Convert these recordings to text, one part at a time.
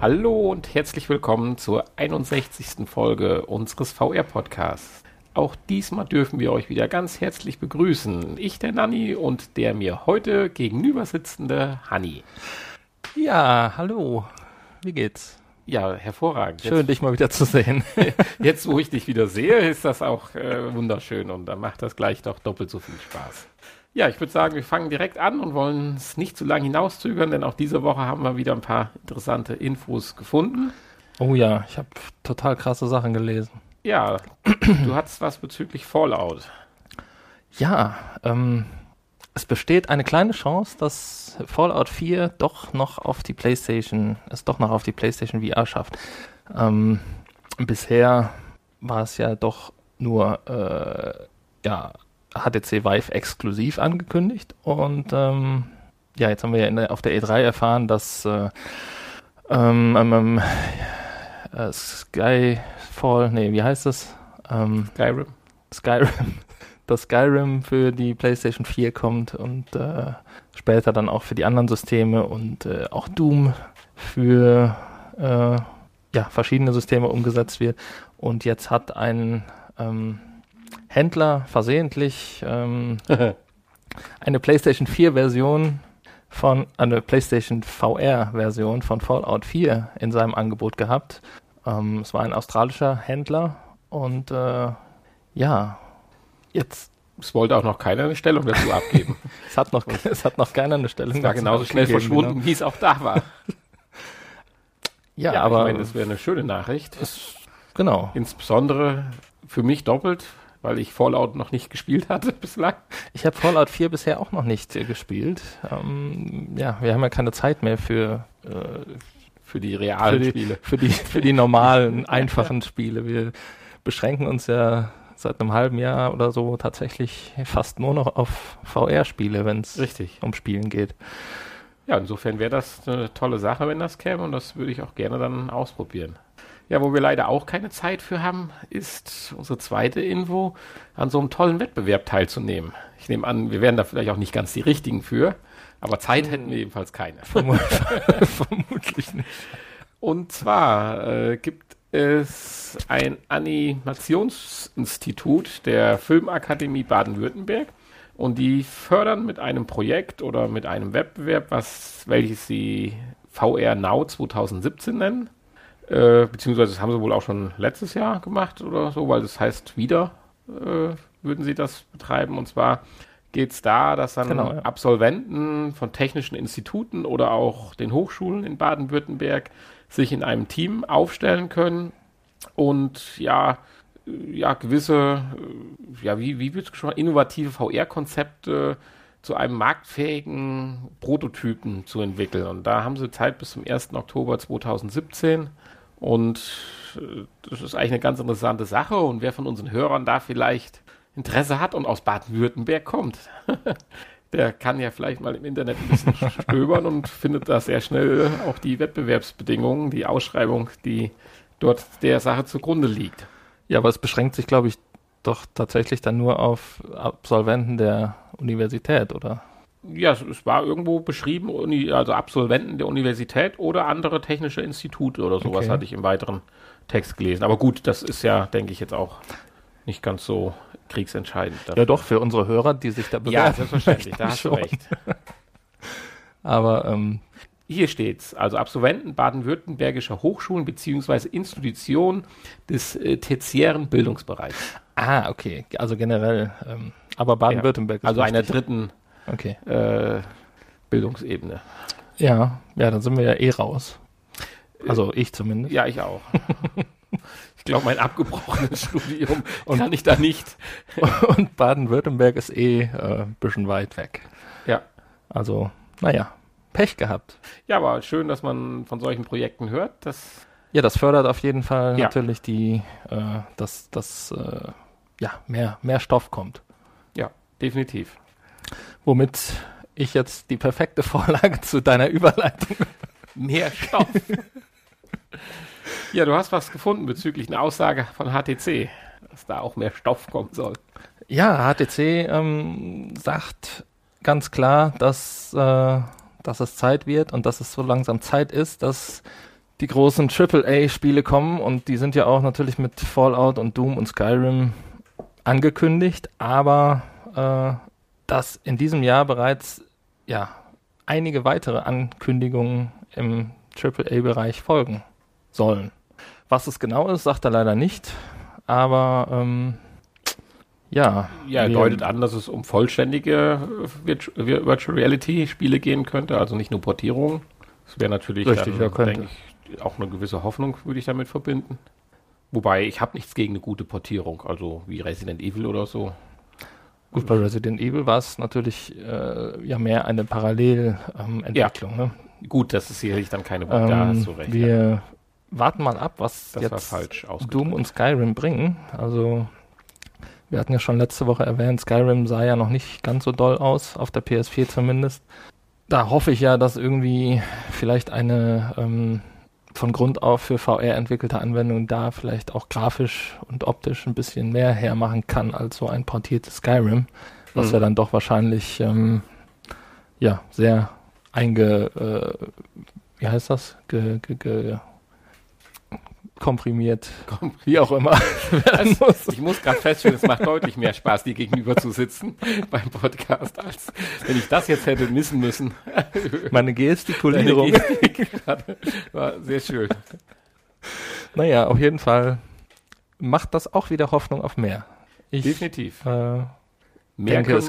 Hallo und herzlich willkommen zur 61. Folge unseres VR-Podcasts. Auch diesmal dürfen wir euch wieder ganz herzlich begrüßen. Ich, der Nanni, und der mir heute gegenüber sitzende Hanni. Ja, hallo. Wie geht's? Ja, hervorragend. Schön, dich mal wieder zu sehen. Jetzt, wo ich dich wieder sehe, ist das auch wunderschön und dann macht das gleich doch doppelt so viel Spaß. Ja, ich würde sagen, wir fangen direkt an und wollen es nicht zu lange hinauszögern, denn auch diese Woche haben wir wieder ein paar interessante Infos gefunden. Oh ja, ich habe total krasse Sachen gelesen. Ja, du hattest was bezüglich Fallout. Ja, es besteht eine kleine Chance, dass Fallout 4 doch noch auf die PlayStation VR schafft. Bisher war es ja doch nur HTC Vive exklusiv angekündigt und jetzt haben wir ja auf der E3 erfahren, dass Skyrim. Dass Skyrim für die PlayStation 4 kommt und später dann auch für die anderen Systeme und auch Doom für verschiedene Systeme umgesetzt wird. Und jetzt hat ein Händler versehentlich eine PlayStation 4-Version von eine PlayStation VR-Version von Fallout 4 in seinem Angebot gehabt. Es war ein australischer Händler und jetzt. Es wollte auch noch keiner eine Stellung dazu abgeben. es hat noch keiner eine Stellung dazu abgeben. Es war genauso schnell verschwunden, genau, wie es auch da war. Ja, aber ich meine, das wäre eine schöne Nachricht. Genau. Insbesondere für mich doppelt, weil ich Fallout noch nicht gespielt hatte bislang. Ich habe Fallout 4 bisher auch noch nicht gespielt. Wir haben ja keine Zeit mehr für die realen Spiele. Für die normalen, einfachen Spiele. Wir beschränken uns ja seit einem halben Jahr oder so tatsächlich fast nur noch auf VR-Spiele, wenn es um Spielen geht. Ja, insofern wäre das eine tolle Sache, wenn das käme, und das würde ich auch gerne dann ausprobieren. Ja, wo wir leider auch keine Zeit für haben, ist unsere zweite Info, an so einem tollen Wettbewerb teilzunehmen. Ich nehme an, wir wären da vielleicht auch nicht ganz die Richtigen für, aber Zeit hätten wir ebenfalls keine. Vermutlich nicht. Und zwar gibt es ein Animationsinstitut der Filmakademie Baden-Württemberg und die fördern mit einem Projekt oder mit einem Wettbewerb, welches sie VR Now 2017 nennen. Beziehungsweise das haben sie wohl auch schon letztes Jahr gemacht oder so, weil das heißt, wieder würden sie das betreiben. Und zwar geht es da, dass dann Absolventen von technischen Instituten oder auch den Hochschulen in Baden-Württemberg sich in einem Team aufstellen können und gewisse, wie wird es schon, innovative VR-Konzepte zu einem marktfähigen Prototypen zu entwickeln. Und da haben sie Zeit bis zum 1. Oktober 2017. Und das ist eigentlich eine ganz interessante Sache. Und wer von unseren Hörern da vielleicht Interesse hat und aus Baden-Württemberg kommt, der kann ja vielleicht mal im Internet ein bisschen stöbern und findet da sehr schnell auch die Wettbewerbsbedingungen, die Ausschreibung, die dort der Sache zugrunde liegt. Ja, aber es beschränkt sich, glaube ich, doch tatsächlich dann nur auf Absolventen der Universität, oder? Ja, es war irgendwo beschrieben, also Absolventen der Universität oder andere technische Institute oder sowas, okay, hatte ich im weiteren Text gelesen. Aber gut, das ist ja, denke ich, jetzt auch nicht ganz so kriegsentscheidend. Dafür. Ja doch, für unsere Hörer, die sich da bewerben. Ja, selbstverständlich, da hast du recht. Aber hier steht's, also Absolventen baden-württembergischer Hochschulen bzw. Institutionen des tertiären Bildungsbereichs. Ah, okay, also generell, aber Baden-Württemberg. Ja, also einer dritten Bildungsebene. Ja, dann sind wir ja raus. Also ich zumindest. Ja, ich auch. Ich glaube, mein abgebrochenes Studium kann ich da nicht. Und Baden-Württemberg ist ein bisschen weit weg. Ja. Also, Pech gehabt. Ja, aber schön, dass man von solchen Projekten hört. Das fördert auf jeden Fall natürlich dass mehr Stoff kommt. Ja, definitiv. Womit ich jetzt die perfekte Vorlage zu deiner Überleitung. Mehr Stoff. Ja, du hast was gefunden bezüglich einer Aussage von HTC, dass da auch mehr Stoff kommen soll. Ja, HTC sagt ganz klar, dass es Zeit wird und dass es so langsam Zeit ist, dass die großen AAA-Spiele kommen, und die sind ja auch natürlich mit Fallout und Doom und Skyrim angekündigt, aber dass in diesem Jahr bereits ja einige weitere Ankündigungen im AAA-Bereich folgen sollen. Was es genau ist, sagt er leider nicht, aber Ja, er deutet an, dass es um vollständige Virtual Reality-Spiele gehen könnte, also nicht nur Portierungen. Das wäre natürlich, richtig, dann, denke ich, auch eine gewisse Hoffnung, würde ich damit verbinden. Wobei, ich habe nichts gegen eine gute Portierung, also wie Resident Evil oder so. Gut, bei Resident Evil war es natürlich mehr eine Parallelentwicklung. Ja. Ne? Gut, das ist sicherlich dann keine Portierung, da hast du recht. Wir warten mal ab, was jetzt Doom und Skyrim bringen. Also wir hatten ja schon letzte Woche erwähnt, Skyrim sah ja noch nicht ganz so doll aus, auf der PS4 zumindest. Da hoffe ich ja, dass irgendwie vielleicht eine von Grund auf für VR entwickelte Anwendung da vielleicht auch grafisch und optisch ein bisschen mehr hermachen kann als so ein portiertes Skyrim, was ja dann doch wahrscheinlich sehr komprimiert, wie auch immer. Ich muss gerade feststellen, es macht deutlich mehr Spaß, dir gegenüber zu sitzen beim Podcast, als wenn ich das jetzt hätte missen müssen. Meine Gestikulierung war sehr schön. Naja, auf jeden Fall macht das auch wieder Hoffnung auf mehr. Definitiv. Es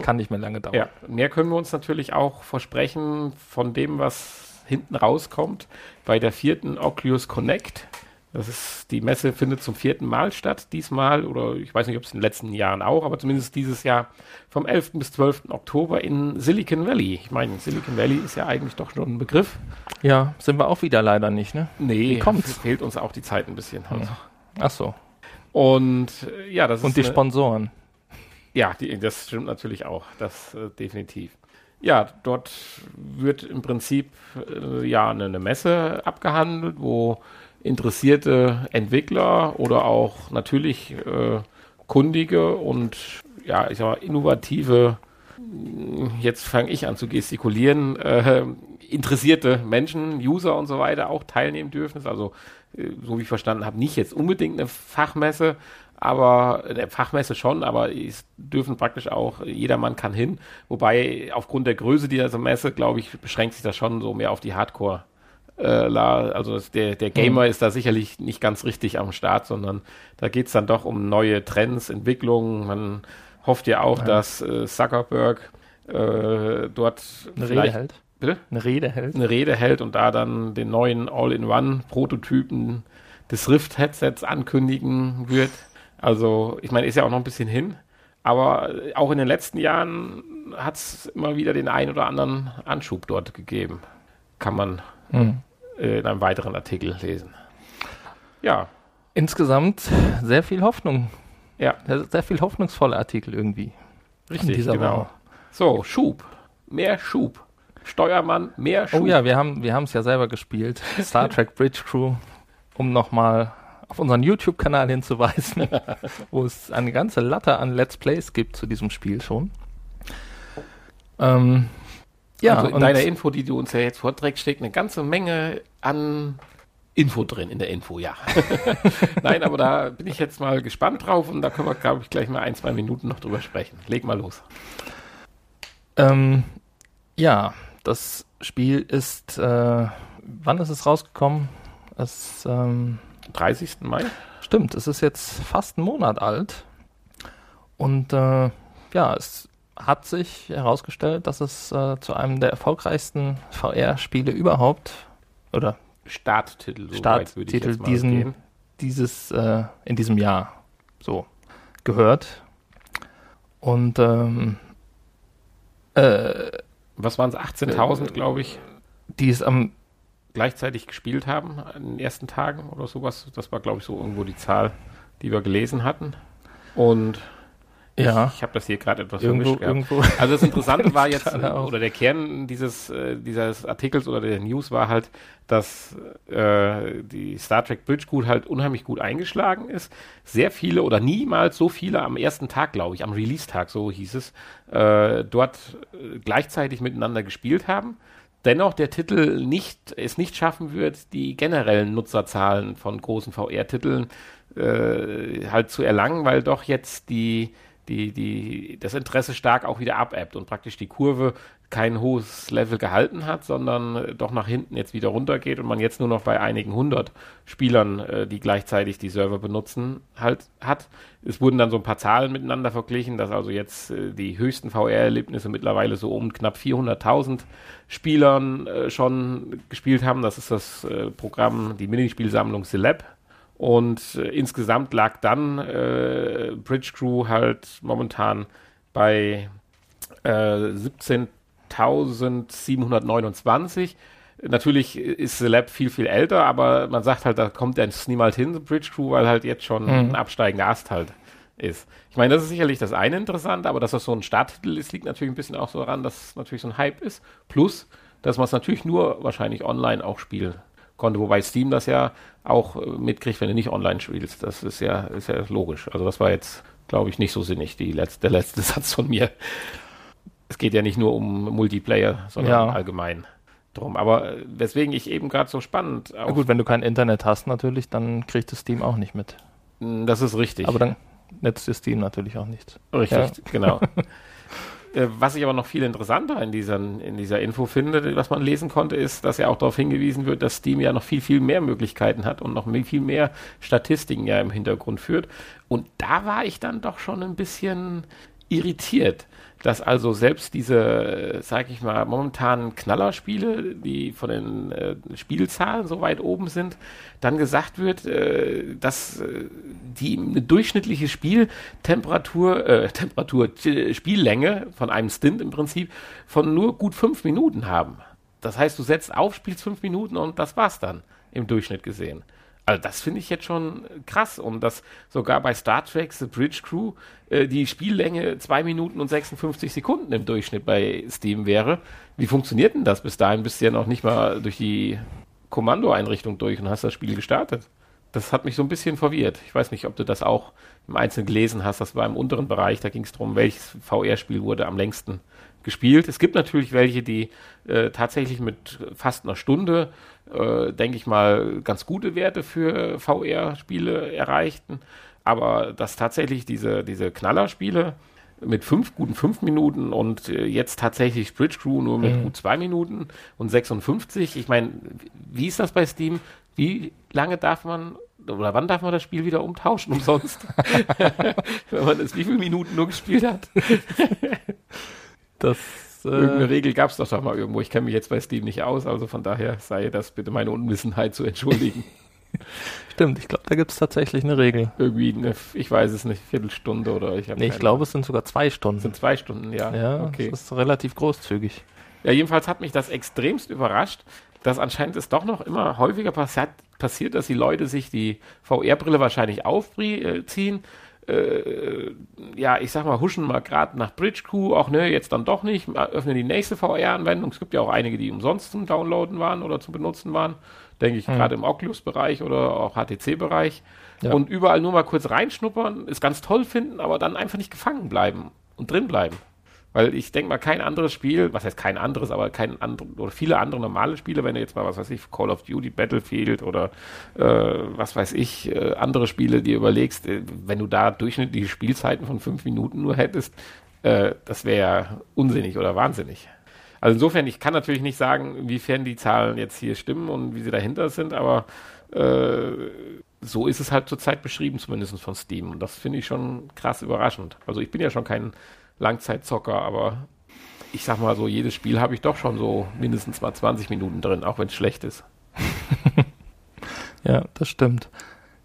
kann nicht mehr lange dauern. Ja, mehr können wir uns natürlich auch versprechen von dem, was hinten rauskommt, bei der 4. Oculus Connect. Das ist, die Messe findet zum 4. Mal statt, diesmal, oder ich weiß nicht, ob es in den letzten Jahren auch, aber zumindest dieses Jahr vom 11. bis 12. Oktober in Silicon Valley. Ich meine, Silicon Valley ist ja eigentlich doch schon ein Begriff. Ja, sind wir auch wieder leider nicht, ne? Nee, fehlt uns auch die Zeit ein bisschen. Also. Ach so. Und ja, das ist. Und die Sponsoren. Ja, das stimmt natürlich auch, das definitiv. Ja, dort wird im Prinzip eine Messe abgehandelt, wo interessierte Entwickler oder auch natürlich kundige und innovative, jetzt fange ich an zu gestikulieren, interessierte Menschen, User und so weiter auch teilnehmen dürfen. Das ist also, so wie ich verstanden habe, nicht jetzt unbedingt eine Fachmesse, aber eine Fachmesse schon, aber es dürfen praktisch auch, jedermann kann hin. Wobei aufgrund der Größe dieser Messe, glaube ich, beschränkt sich das schon so mehr auf die Hardcore. Also der Gamer ist da sicherlich nicht ganz richtig am Start, sondern da geht es dann doch um neue Trends, Entwicklungen. Man hofft ja auch, dass Zuckerberg dort eine Rede hält und da dann den neuen All-in-One-Prototypen des Rift-Headsets ankündigen wird. Also ich meine, ist ja auch noch ein bisschen hin, aber auch in den letzten Jahren hat es immer wieder den einen oder anderen Anschub dort gegeben. Kann man in einem weiteren Artikel lesen. Ja. Insgesamt sehr viel Hoffnung. Ja. Sehr viel hoffnungsvoller Artikel irgendwie. Richtig, genau. Woche. So, Schub. Mehr Schub. Steuermann, mehr Schub. Oh ja, wir haben es ja selber gespielt. Star Trek Bridge Crew, um nochmal auf unseren YouTube-Kanal hinzuweisen, wo es eine ganze Latte an Let's Plays gibt zu diesem Spiel schon. Ja, also in deiner Info, die du uns ja jetzt vorträgst, steckt eine ganze Menge an Info drin, in der Info, ja. Nein, aber da bin ich jetzt mal gespannt drauf und da können wir, glaube ich, gleich mal 1-2 Minuten noch drüber sprechen. Leg mal los. Das Spiel ist, wann ist es rausgekommen? Es, 30. Mai? Stimmt, es ist jetzt fast einen Monat alt und es hat sich herausgestellt, dass es zu einem der erfolgreichsten VR-Spiele überhaupt oder Starttitel in diesem Jahr so gehört. Und was waren es? 18.000, glaube ich, die es am gleichzeitig gespielt haben in den ersten Tagen oder sowas. Das war, glaube ich, so irgendwo die Zahl, die wir gelesen hatten. Und ich habe das hier gerade etwas vermischt. Also das Interessante war jetzt, oder der Kern dieses Artikels oder der News war halt, dass die Star Trek Bridge Crew halt unheimlich gut eingeschlagen ist. Sehr viele oder niemals so viele am ersten Tag, glaube ich, am Release-Tag, so hieß es, dort gleichzeitig miteinander gespielt haben. dennoch der Titel es nicht schaffen wird, die generellen Nutzerzahlen von großen VR-Titeln halt zu erlangen, weil doch jetzt das Interesse stark auch wieder abebbt und praktisch die Kurve kein hohes Level gehalten hat, sondern doch nach hinten jetzt wieder runtergeht und man jetzt nur noch bei einigen 100 Spielern, die gleichzeitig die Server benutzen, halt hat. Es wurden dann so ein paar Zahlen miteinander verglichen, dass also jetzt die höchsten VR-Erlebnisse mittlerweile so um knapp 400.000 Spielern schon gespielt haben. Das ist das Programm, die Minispielsammlung The Lab. Und insgesamt lag dann Bridge Crew halt momentan bei 17.729. Natürlich ist The Lab viel, viel älter, aber man sagt halt, da kommt es niemals hin, Bridge Crew, weil halt jetzt schon ein absteigender Ast halt ist. Ich meine, das ist sicherlich das eine interessant, aber dass das so ein Starttitel ist, liegt natürlich ein bisschen auch so daran, dass es natürlich so ein Hype ist. Plus, dass man es natürlich nur wahrscheinlich online auch spielt. Konnte, wobei Steam das ja auch mitkriegt, wenn du nicht online spielst. Das ist ja logisch. Also das war jetzt, glaube ich, nicht so sinnig, der letzte Satz von mir. Es geht ja nicht nur um Multiplayer, sondern allgemein drum. Aber weswegen ich eben gerade so spannend... Na gut, wenn du kein Internet hast natürlich, dann kriegt das Steam auch nicht mit. Das ist richtig. Aber dann nützt dir Steam natürlich auch nichts. Richtig, genau. Was ich aber noch viel interessanter in dieser Info finde, was man lesen konnte, ist, dass ja auch darauf hingewiesen wird, dass Steam ja noch viel, viel mehr Möglichkeiten hat und noch viel mehr Statistiken ja im Hintergrund führt. Und da war ich dann doch schon ein bisschen irritiert, dass also selbst diese, sag ich mal, momentanen Knallerspiele, die von den Spielzahlen so weit oben sind, dann gesagt wird, dass eine durchschnittliche Spiellänge von einem Stint im Prinzip von nur gut 5 Minuten haben. Das heißt, du setzt auf, spielst 5 Minuten und das war's dann im Durchschnitt gesehen. Also das finde ich jetzt schon krass, und dass sogar bei Star Trek The Bridge Crew die Spiellänge 2 Minuten und 56 Sekunden im Durchschnitt bei Steam wäre. Wie funktioniert denn das? Bis dahin bist du ja noch nicht mal durch die Kommandoeinrichtung durch und hast das Spiel gestartet. Das hat mich so ein bisschen verwirrt. Ich weiß nicht, ob du das auch im Einzelnen gelesen hast. Das war im unteren Bereich. Da ging es darum, welches VR-Spiel wurde am längsten gespielt. Es gibt natürlich welche, die tatsächlich mit fast einer Stunde, denke ich mal, ganz gute Werte für VR-Spiele erreichten. Aber dass tatsächlich diese Knallerspiele mit guten fünf Minuten und jetzt tatsächlich Bridge Crew nur mit gut 2 Minuten und 56. Ich meine, wie ist das bei Steam? Wie lange darf man oder wann darf man das Spiel wieder umtauschen umsonst? Wenn man es wie viele Minuten nur gespielt hat? Irgendeine Regel gab es doch mal irgendwo. Ich kenne mich jetzt bei Steam nicht aus, also von daher sei das bitte meine Unwissenheit zu entschuldigen. Stimmt, ich glaube, da gibt es tatsächlich eine Regel. Irgendwie, ich weiß es nicht, Viertelstunde oder... Ich glaube, es sind sogar 2 Stunden. Es sind 2 Stunden, ja. Ja, okay. Das ist relativ großzügig. Ja, jedenfalls hat mich das extremst überrascht, dass anscheinend es doch noch immer häufiger passiert, dass die Leute sich die VR-Brille wahrscheinlich aufziehen, ich sag mal, huschen mal gerade nach Bridge Crew, auch ne, jetzt dann doch nicht, öffnen die nächste VR-Anwendung. Es gibt ja auch einige, die umsonst zum Downloaden waren oder zum Benutzen waren, denke ich, gerade im Oculus-Bereich oder auch HTC-Bereich. Ja. Und überall nur mal kurz reinschnuppern, es ganz toll finden, aber dann einfach nicht gefangen bleiben und drin bleiben. Weil ich denke mal, kein anderes Spiel, was heißt kein anderes, aber viele andere normale Spiele, wenn du jetzt mal, was weiß ich, Call of Duty, Battlefield oder was weiß ich, andere Spiele dir überlegst, wenn du da durchschnittliche Spielzeiten von 5 Minuten nur hättest, das wäre ja unsinnig oder wahnsinnig. Also insofern, ich kann natürlich nicht sagen, inwiefern die Zahlen jetzt hier stimmen und wie sie dahinter sind, aber so ist es halt zurzeit beschrieben, zumindest von Steam. Und das finde ich schon krass überraschend. Also ich bin ja schon kein Langzeitzocker, aber ich sag mal so, jedes Spiel habe ich doch schon so mindestens mal 20 Minuten drin, auch wenn es schlecht ist. Ja, das stimmt.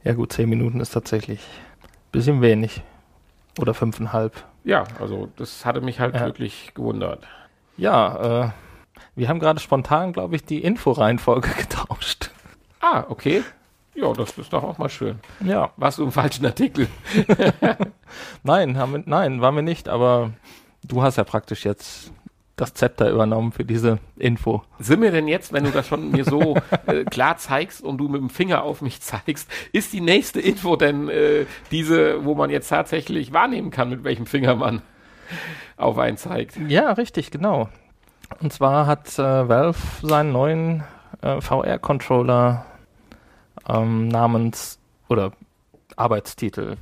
Ja gut, 10 Minuten ist tatsächlich ein bisschen wenig. Oder 5,5. Ja, also das hatte mich halt wirklich gewundert. Ja, wir haben gerade spontan, glaube ich, die Inforeihenfolge getauscht. Ah, okay. Ja, das ist doch auch mal schön. Ja. Warst du im falschen Artikel? Nein, waren wir nicht, aber du hast ja praktisch jetzt das Zepter übernommen für diese Info. Sind wir denn jetzt, wenn du das schon mir so klar zeigst und du mit dem Finger auf mich zeigst, ist die nächste Info denn diese, wo man jetzt tatsächlich wahrnehmen kann, mit welchem Finger man auf einen zeigt? Ja, richtig, genau. Und zwar hat Valve seinen neuen VR-Controller namens oder Arbeitstitel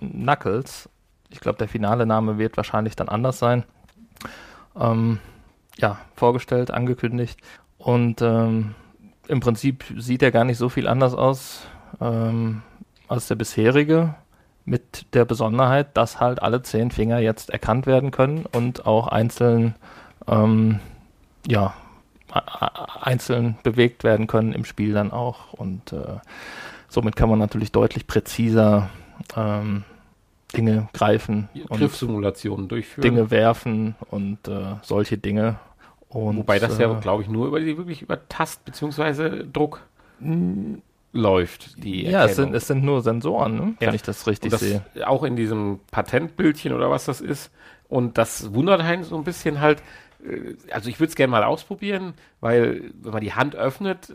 Knuckles. Ich glaube, der finale Name wird wahrscheinlich dann anders sein. Vorgestellt, angekündigt. Und im Prinzip sieht er gar nicht so viel anders aus als der bisherige, mit der Besonderheit, dass halt alle 10 Finger jetzt erkannt werden können und auch einzeln bewegt werden können im Spiel dann auch. Und somit kann man natürlich deutlich präziser Dinge greifen, Griffsimulationen durchführen, Dinge werfen und solche Dinge. Und, wobei das ja, glaube ich, nur über Tast- bzw. Druck läuft. Die Erkennung. Ja, es sind nur Sensoren, ne? Ja. Wenn ich das richtig sehe. Auch in diesem Patentbildchen oder was das ist. Und das wundert einen so ein bisschen halt. Also ich würde es gerne mal ausprobieren, weil wenn man die Hand öffnet,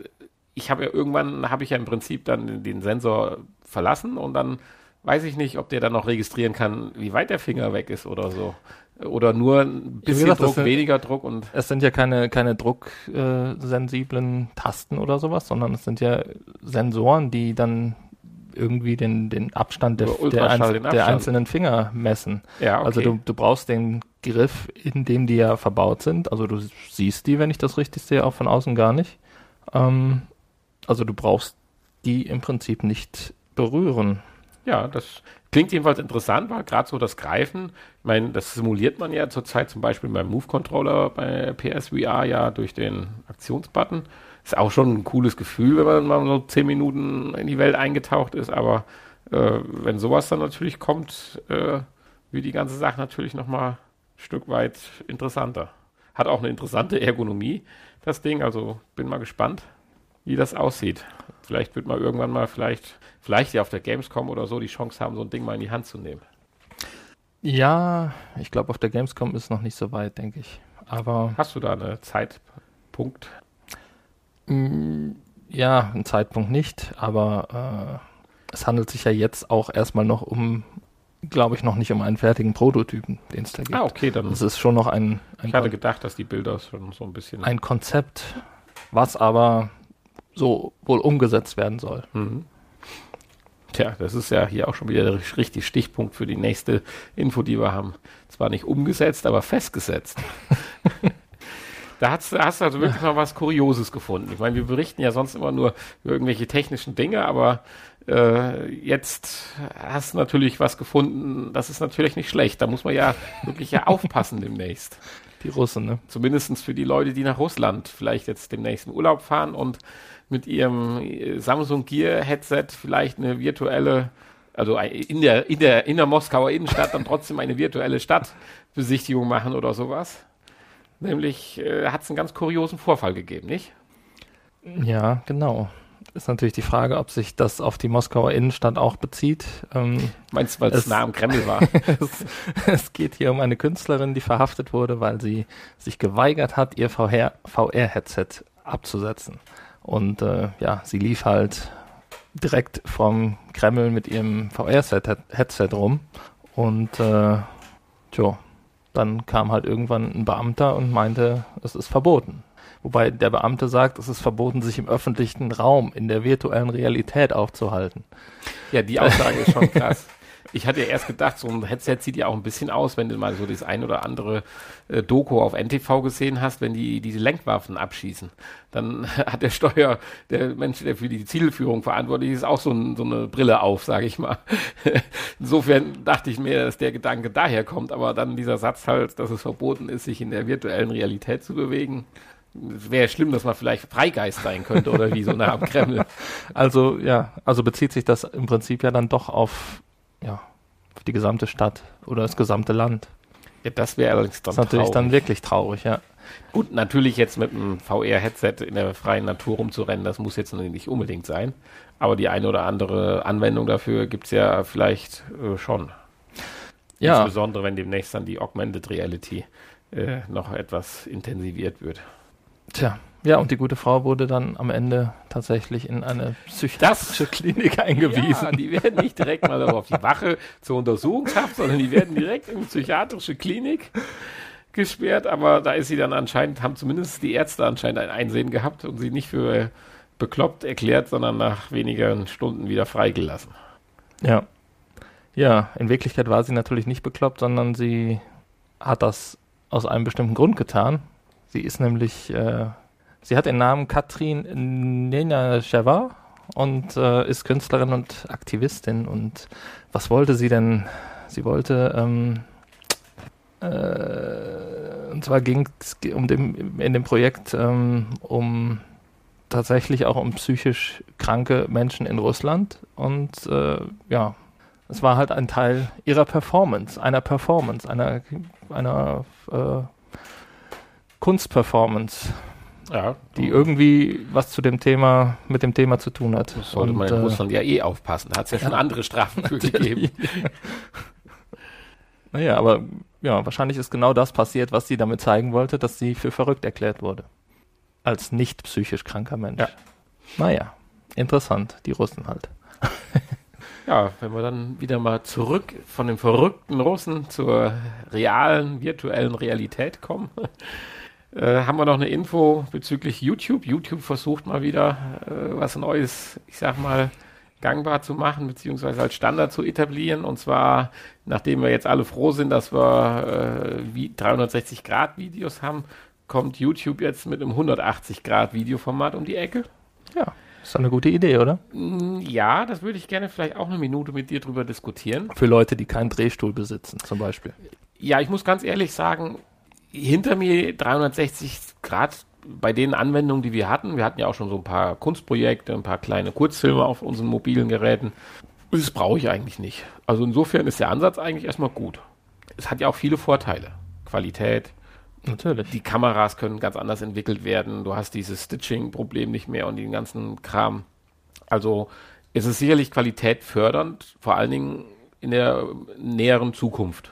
habe ich ja im Prinzip dann den Sensor verlassen und dann weiß ich nicht, ob der dann noch registrieren kann, wie weit der Finger weg ist oder so. Oder nur ein bisschen Druck, weniger Druck. Und es sind ja keine drucksensiblen Tasten oder sowas, sondern es sind ja Sensoren, die dann irgendwie den Abstand der einzelnen Finger messen. Ja, okay. Also du brauchst den Griff, in dem die ja verbaut sind. Also du siehst die, wenn ich das richtig sehe, auch von außen gar nicht. Also du brauchst die im Prinzip nicht berühren. Ja, das klingt jedenfalls interessant, weil gerade so das Greifen, ich meine, das simuliert man ja zurzeit zum Beispiel beim Move-Controller bei PSVR ja durch den Aktionsbutton. Ist auch schon ein cooles Gefühl, wenn man mal so 10 Minuten in die Welt eingetaucht ist, aber wenn sowas dann natürlich kommt, wird die ganze Sache natürlich nochmal ein Stück weit interessanter. Hat auch eine interessante Ergonomie, das Ding, also bin mal gespannt, wie das aussieht. Vielleicht wird man irgendwann mal vielleicht ja auf der Gamescom oder so die Chance haben, so ein Ding mal in die Hand zu nehmen. Ja, ich glaube, auf der Gamescom ist noch nicht so weit, denke ich. Aber hast du da einen Zeitpunkt? Ja, einen Zeitpunkt nicht, aber es handelt sich ja jetzt auch erstmal noch um, glaube ich, noch nicht um einen fertigen Prototypen, den es da gibt. Ah, okay, dann. Das ist schon noch ein ich hatte gedacht, dass die Bilder schon so ein bisschen. Ein Konzept, was aber so wohl umgesetzt werden soll. Mhm. Tja, das ist ja hier auch schon wieder der richtige Stichpunkt für die nächste Info, die wir haben. Zwar nicht umgesetzt, aber festgesetzt. Da hast du also wirklich mal was Kurioses gefunden. Ich meine, wir berichten ja sonst immer nur über irgendwelche technischen Dinge, aber jetzt hast du natürlich was gefunden, das ist natürlich nicht schlecht. Da muss man ja wirklich aufpassen demnächst. Die Russen, ne? Zumindest für die Leute, die nach Russland vielleicht jetzt demnächst im Urlaub fahren und mit ihrem Samsung Gear Headset vielleicht eine virtuelle, also in der Moskauer Innenstadt dann trotzdem eine virtuelle Stadtbesichtigung machen oder sowas. Nämlich hat es einen ganz kuriosen Vorfall gegeben, nicht? Ja, genau. Ist natürlich die Frage, ob sich das auf die Moskauer Innenstadt auch bezieht. Meinst du, weil es nah am Kreml war? Es geht hier um eine Künstlerin, die verhaftet wurde, weil sie sich geweigert hat, ihr VR-Headset abzusetzen. Und sie lief halt direkt vom Kreml mit ihrem VR-Headset rum. Und dann kam halt irgendwann ein Beamter und meinte, es ist verboten. Wobei der Beamte sagt, es ist verboten, sich im öffentlichen Raum in der virtuellen Realität aufzuhalten. Ja, die Aussage ist schon krass. Ich hatte ja erst gedacht, so ein Headset sieht ja auch ein bisschen aus, wenn du mal so das ein oder andere Doku auf NTV gesehen hast, wenn die diese Lenkwaffen abschießen. Dann hat der Mensch, der für die Zielführung verantwortlich ist, auch so eine Brille auf, sage ich mal. Insofern dachte ich mir, dass der Gedanke daher kommt, aber dann dieser Satz halt, dass es verboten ist, sich in der virtuellen Realität zu bewegen. Wäre schlimm, dass man vielleicht Freigeist sein könnte oder wie so nah am Kreml. Also ja, bezieht sich das im Prinzip ja dann doch auf die gesamte Stadt oder das gesamte Land. Ja, das wäre allerdings dann traurig. Das ist natürlich dann wirklich traurig, ja. Gut, natürlich jetzt mit einem VR-Headset in der freien Natur rumzurennen, das muss jetzt nicht unbedingt sein. Aber die eine oder andere Anwendung dafür gibt es ja vielleicht schon. Ja. Insbesondere, wenn demnächst dann die Augmented Reality noch etwas intensiviert wird. Tja, ja, und die gute Frau wurde dann am Ende tatsächlich in eine psychiatrische Klinik eingewiesen. Ja, die werden nicht direkt mal auf die Wache zur Untersuchungshaft, sondern die werden direkt in eine psychiatrische Klinik gesperrt, aber da ist sie dann anscheinend, haben zumindest die Ärzte anscheinend ein Einsehen gehabt und sie nicht für bekloppt erklärt, sondern nach wenigen Stunden wieder freigelassen. Ja. Ja, in Wirklichkeit war sie natürlich nicht bekloppt, sondern sie hat das aus einem bestimmten Grund getan. Sie ist nämlich, sie hat den Namen Katrin Nenazheva und ist Künstlerin und Aktivistin. Und was wollte sie denn? Sie wollte, und zwar ging es in dem Projekt um tatsächlich auch um psychisch kranke Menschen in Russland. Und ja, es war halt ein Teil ihrer Performance, einer Kunstperformance, ja, die irgendwie was zu dem Thema, mit dem Thema zu tun hat. Das sollte man in Russland ja eh aufpassen. Da hat es ja schon andere Strafen für gegeben. Naja, aber ja, wahrscheinlich ist genau das passiert, was sie damit zeigen wollte, dass sie für verrückt erklärt wurde. Als nicht psychisch kranker Mensch. Ja. Naja, interessant, die Russen halt. Ja, wenn wir dann wieder mal zurück von den verrückten Russen zur realen, virtuellen Realität kommen, haben wir noch eine Info bezüglich YouTube. YouTube versucht mal wieder was Neues, ich sag mal, gangbar zu machen, beziehungsweise als Standard zu etablieren. Und zwar, nachdem wir jetzt alle froh sind, dass wir 360-Grad-Videos haben, kommt YouTube jetzt mit einem 180-Grad-Videoformat um die Ecke. Ja, ist doch eine gute Idee, oder? Ja, das würde ich gerne vielleicht auch eine Minute mit dir drüber diskutieren. Für Leute, die keinen Drehstuhl besitzen, zum Beispiel. Ja, ich muss ganz ehrlich sagen, hinter mir 360 Grad bei den Anwendungen, die wir hatten ja auch schon so ein paar Kunstprojekte, ein paar kleine Kurzfilme auf unseren mobilen Geräten. Das brauche ich eigentlich nicht. Also insofern ist der Ansatz eigentlich erstmal gut. Es hat ja auch viele Vorteile. Qualität, natürlich. Die Kameras können ganz anders entwickelt werden. Du hast dieses Stitching-Problem nicht mehr und den ganzen Kram. Also es ist sicherlich qualitätfördernd, vor allen Dingen in der näheren Zukunft.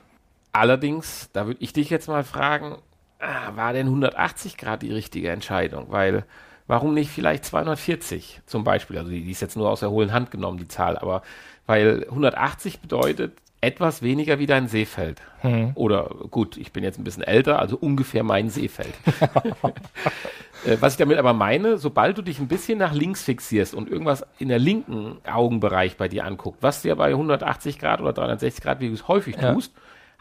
Allerdings, da würde ich dich jetzt mal fragen, war denn 180 Grad die richtige Entscheidung? Weil, warum nicht vielleicht 240 zum Beispiel? Also die ist jetzt nur aus der hohlen Hand genommen, die Zahl. Aber weil 180 bedeutet, etwas weniger wie dein Sehfeld. Oder gut, ich bin jetzt ein bisschen älter, also ungefähr mein Sehfeld. Was ich damit aber meine, sobald du dich ein bisschen nach links fixierst und irgendwas in der linken Augenbereich bei dir anguckt, was du ja bei 180 Grad oder 360 Grad, wie du es häufig tust,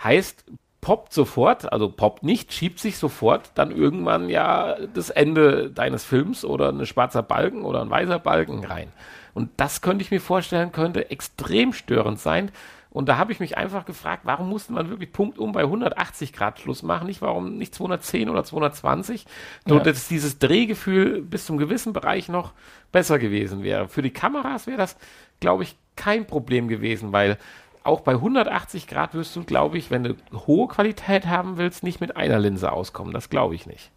heißt, poppt sofort, also poppt nicht, schiebt sich sofort dann irgendwann ja das Ende deines Films oder ein schwarzer Balken oder ein weißer Balken rein. Und das könnte ich mir vorstellen, könnte extrem störend sein. Und da habe ich mich einfach gefragt, warum musste man wirklich punktum bei 180 Grad Schluss machen? Nicht, warum nicht 210 oder 220? So, dass dieses Drehgefühl bis zum gewissen Bereich noch besser gewesen wäre. Für die Kameras wäre das, glaube ich, kein Problem gewesen, weil auch bei 180 Grad wirst du, glaube ich, wenn du hohe Qualität haben willst, nicht mit einer Linse auskommen. Das glaube ich nicht.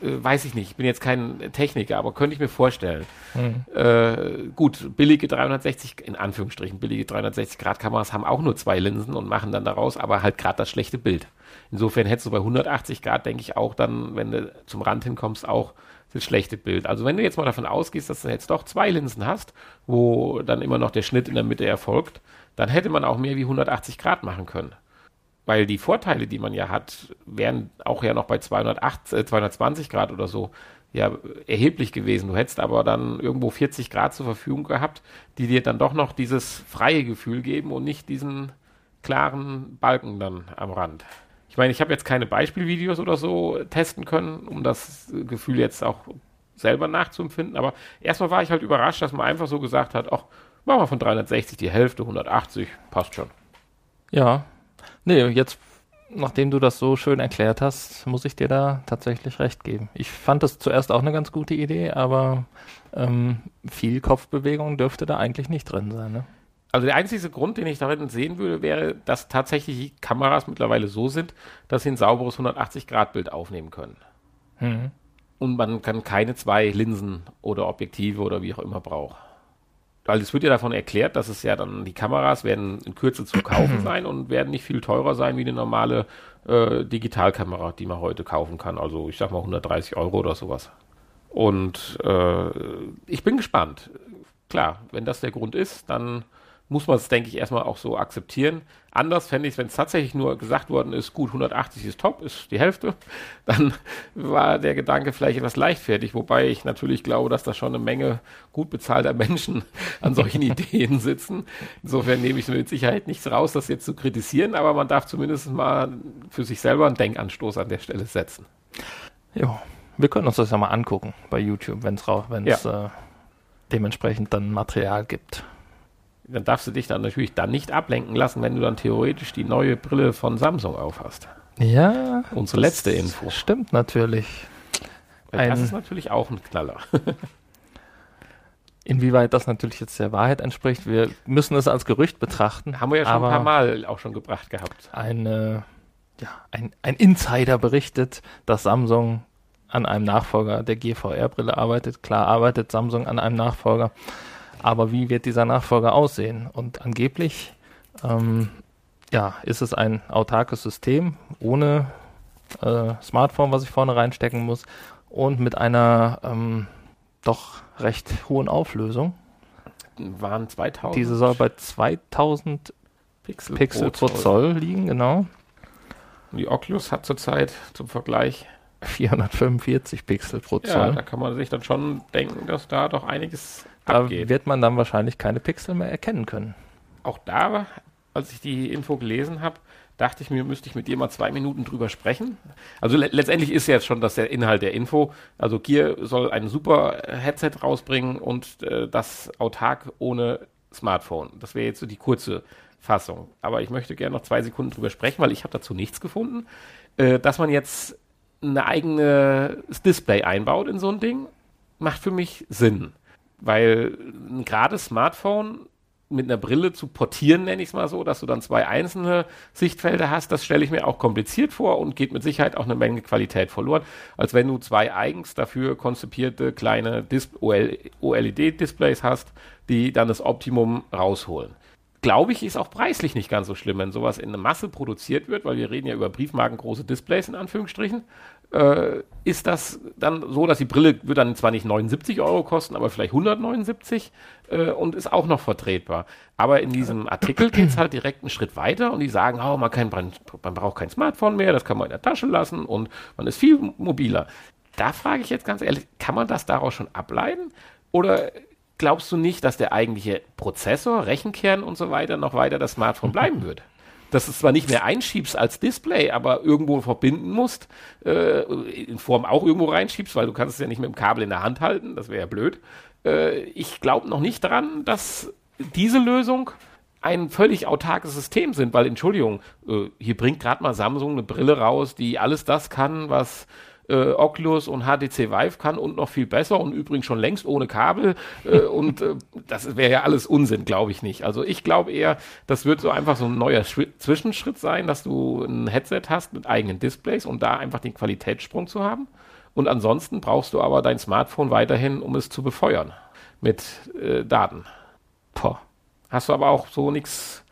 Weiß ich nicht, ich bin jetzt kein Techniker, aber könnte ich mir vorstellen. Gut, billige 360, in Anführungsstrichen, billige 360 Grad Kameras haben auch nur zwei Linsen und machen dann daraus aber halt gerade das schlechte Bild. Insofern hättest du bei 180 Grad, denke ich, auch dann, wenn du zum Rand hinkommst, auch das schlechte Bild. Also wenn du jetzt mal davon ausgehst, dass du jetzt doch zwei Linsen hast, wo dann immer noch der Schnitt in der Mitte erfolgt, dann hätte man auch mehr wie 180 Grad machen können. Weil die Vorteile, die man ja hat, wären auch ja noch bei 220 Grad oder so ja erheblich gewesen. Du hättest aber dann irgendwo 40 Grad zur Verfügung gehabt, die dir dann doch noch dieses freie Gefühl geben und nicht diesen klaren Balken dann am Rand. Ich meine, ich habe jetzt keine Beispielvideos oder so testen können, um das Gefühl jetzt auch selber nachzuempfinden. Aber erstmal war ich halt überrascht, dass man einfach so gesagt hat, ach, machen wir von 360 die Hälfte, 180, passt schon. Ja, nee, jetzt, nachdem du das so schön erklärt hast, muss ich dir da tatsächlich recht geben. Ich fand das zuerst auch eine ganz gute Idee, aber viel Kopfbewegung dürfte da eigentlich nicht drin sein, ne? Also der einzige Grund, den ich darin sehen würde, wäre, dass tatsächlich die Kameras mittlerweile so sind, dass sie ein sauberes 180-Grad-Bild aufnehmen können. Und man kann keine zwei Linsen oder Objektive oder wie auch immer brauchen. Weil es wird ja davon erklärt, dass es ja dann, die Kameras werden in Kürze zu kaufen sein und werden nicht viel teurer sein wie eine normale Digitalkamera, die man heute kaufen kann. Also ich sag mal 130 € oder sowas. Und ich bin gespannt. Klar, wenn das der Grund ist, dann muss man es, denke ich, erstmal auch so akzeptieren. Anders fände ich es, wenn es tatsächlich nur gesagt worden ist, gut, 180 ist top, ist die Hälfte, dann war der Gedanke vielleicht etwas leichtfertig, wobei ich natürlich glaube, dass da schon eine Menge gut bezahlter Menschen an solchen Ideen sitzen. Insofern nehme ich mit Sicherheit nichts raus, das jetzt zu kritisieren, aber man darf zumindest mal für sich selber einen Denkanstoß an der Stelle setzen. Ja, wir können uns das ja mal angucken bei YouTube, wenn es dementsprechend dann Material gibt. Dann darfst du dich dann natürlich dann nicht ablenken lassen, wenn du dann theoretisch die neue Brille von Samsung aufhast. Ja. Unsere letzte Info. Stimmt natürlich. Das ist natürlich auch ein Knaller. Inwieweit das natürlich jetzt der Wahrheit entspricht, wir müssen es als Gerücht betrachten. Haben wir ja schon ein paar Mal auch schon gebracht gehabt. Ein Insider berichtet, dass Samsung an einem Nachfolger der GVR-Brille arbeitet. Klar arbeitet Samsung an einem Nachfolger. Aber wie wird dieser Nachfolger aussehen? Und angeblich ist es ein autarkes System ohne Smartphone, was ich vorne reinstecken muss, und mit einer doch recht hohen Auflösung. Waren 2000? Diese soll bei 2000 Pixel pro Zoll liegen, genau. Und die Oculus hat zurzeit zum Vergleich 445 Pixel pro Zoll. Ja, da kann man sich dann schon denken, dass da doch einiges abgeht. Da wird man dann wahrscheinlich keine Pixel mehr erkennen können. Auch da, als ich die Info gelesen habe, dachte ich mir, müsste ich mit dir mal 2 Minuten drüber sprechen. Also letztendlich ist jetzt schon der Inhalt der Info. Also Gear soll ein super Headset rausbringen und das autark ohne Smartphone. Das wäre jetzt so die kurze Fassung. Aber ich möchte gerne noch 2 Sekunden drüber sprechen, weil ich habe dazu nichts gefunden. Dass man jetzt ein eigenes Display einbaut in so ein Ding, macht für mich Sinn. Weil ein gerades Smartphone mit einer Brille zu portieren, nenne ich es mal so, dass du dann 2 einzelne Sichtfelder hast, das stelle ich mir auch kompliziert vor und geht mit Sicherheit auch eine Menge Qualität verloren, als wenn du 2 eigens dafür konzipierte kleine OLED-Displays hast, die dann das Optimum rausholen. Glaube ich, ist auch preislich nicht ganz so schlimm, wenn sowas in eine Masse produziert wird, weil wir reden ja über briefmarkengroße Displays in Anführungsstrichen. Ist das dann so, dass die Brille wird dann zwar nicht 79 Euro kosten, aber vielleicht 179 und ist auch noch vertretbar. Aber in diesem Artikel geht es halt direkt einen Schritt weiter und die sagen, oh, man braucht kein Smartphone mehr, das kann man in der Tasche lassen und man ist viel mobiler. Da frage ich jetzt ganz ehrlich, kann man das daraus schon ableiten? Oder glaubst du nicht, dass der eigentliche Prozessor, Rechenkern und so weiter noch weiter das Smartphone bleiben wird? Dass du es zwar nicht mehr einschiebst als Display, aber irgendwo verbinden musst, in Form auch irgendwo reinschiebst, weil du kannst es ja nicht mit dem Kabel in der Hand halten, das wäre ja blöd. Ich glaube noch nicht dran, dass diese Lösung ein völlig autarkes System sind, weil, Entschuldigung, hier bringt gerade mal Samsung eine Brille raus, die alles das kann, was Oculus und HTC Vive kann und noch viel besser und übrigens schon längst ohne Kabel das wäre ja alles Unsinn, glaube ich nicht. Also ich glaube eher, das wird so einfach so ein neuer Zwischenschritt sein, dass du ein Headset hast mit eigenen Displays, um da einfach den Qualitätssprung zu haben und ansonsten brauchst du aber dein Smartphone weiterhin, um es zu befeuern mit Daten. Boah. Hast du aber auch so nichts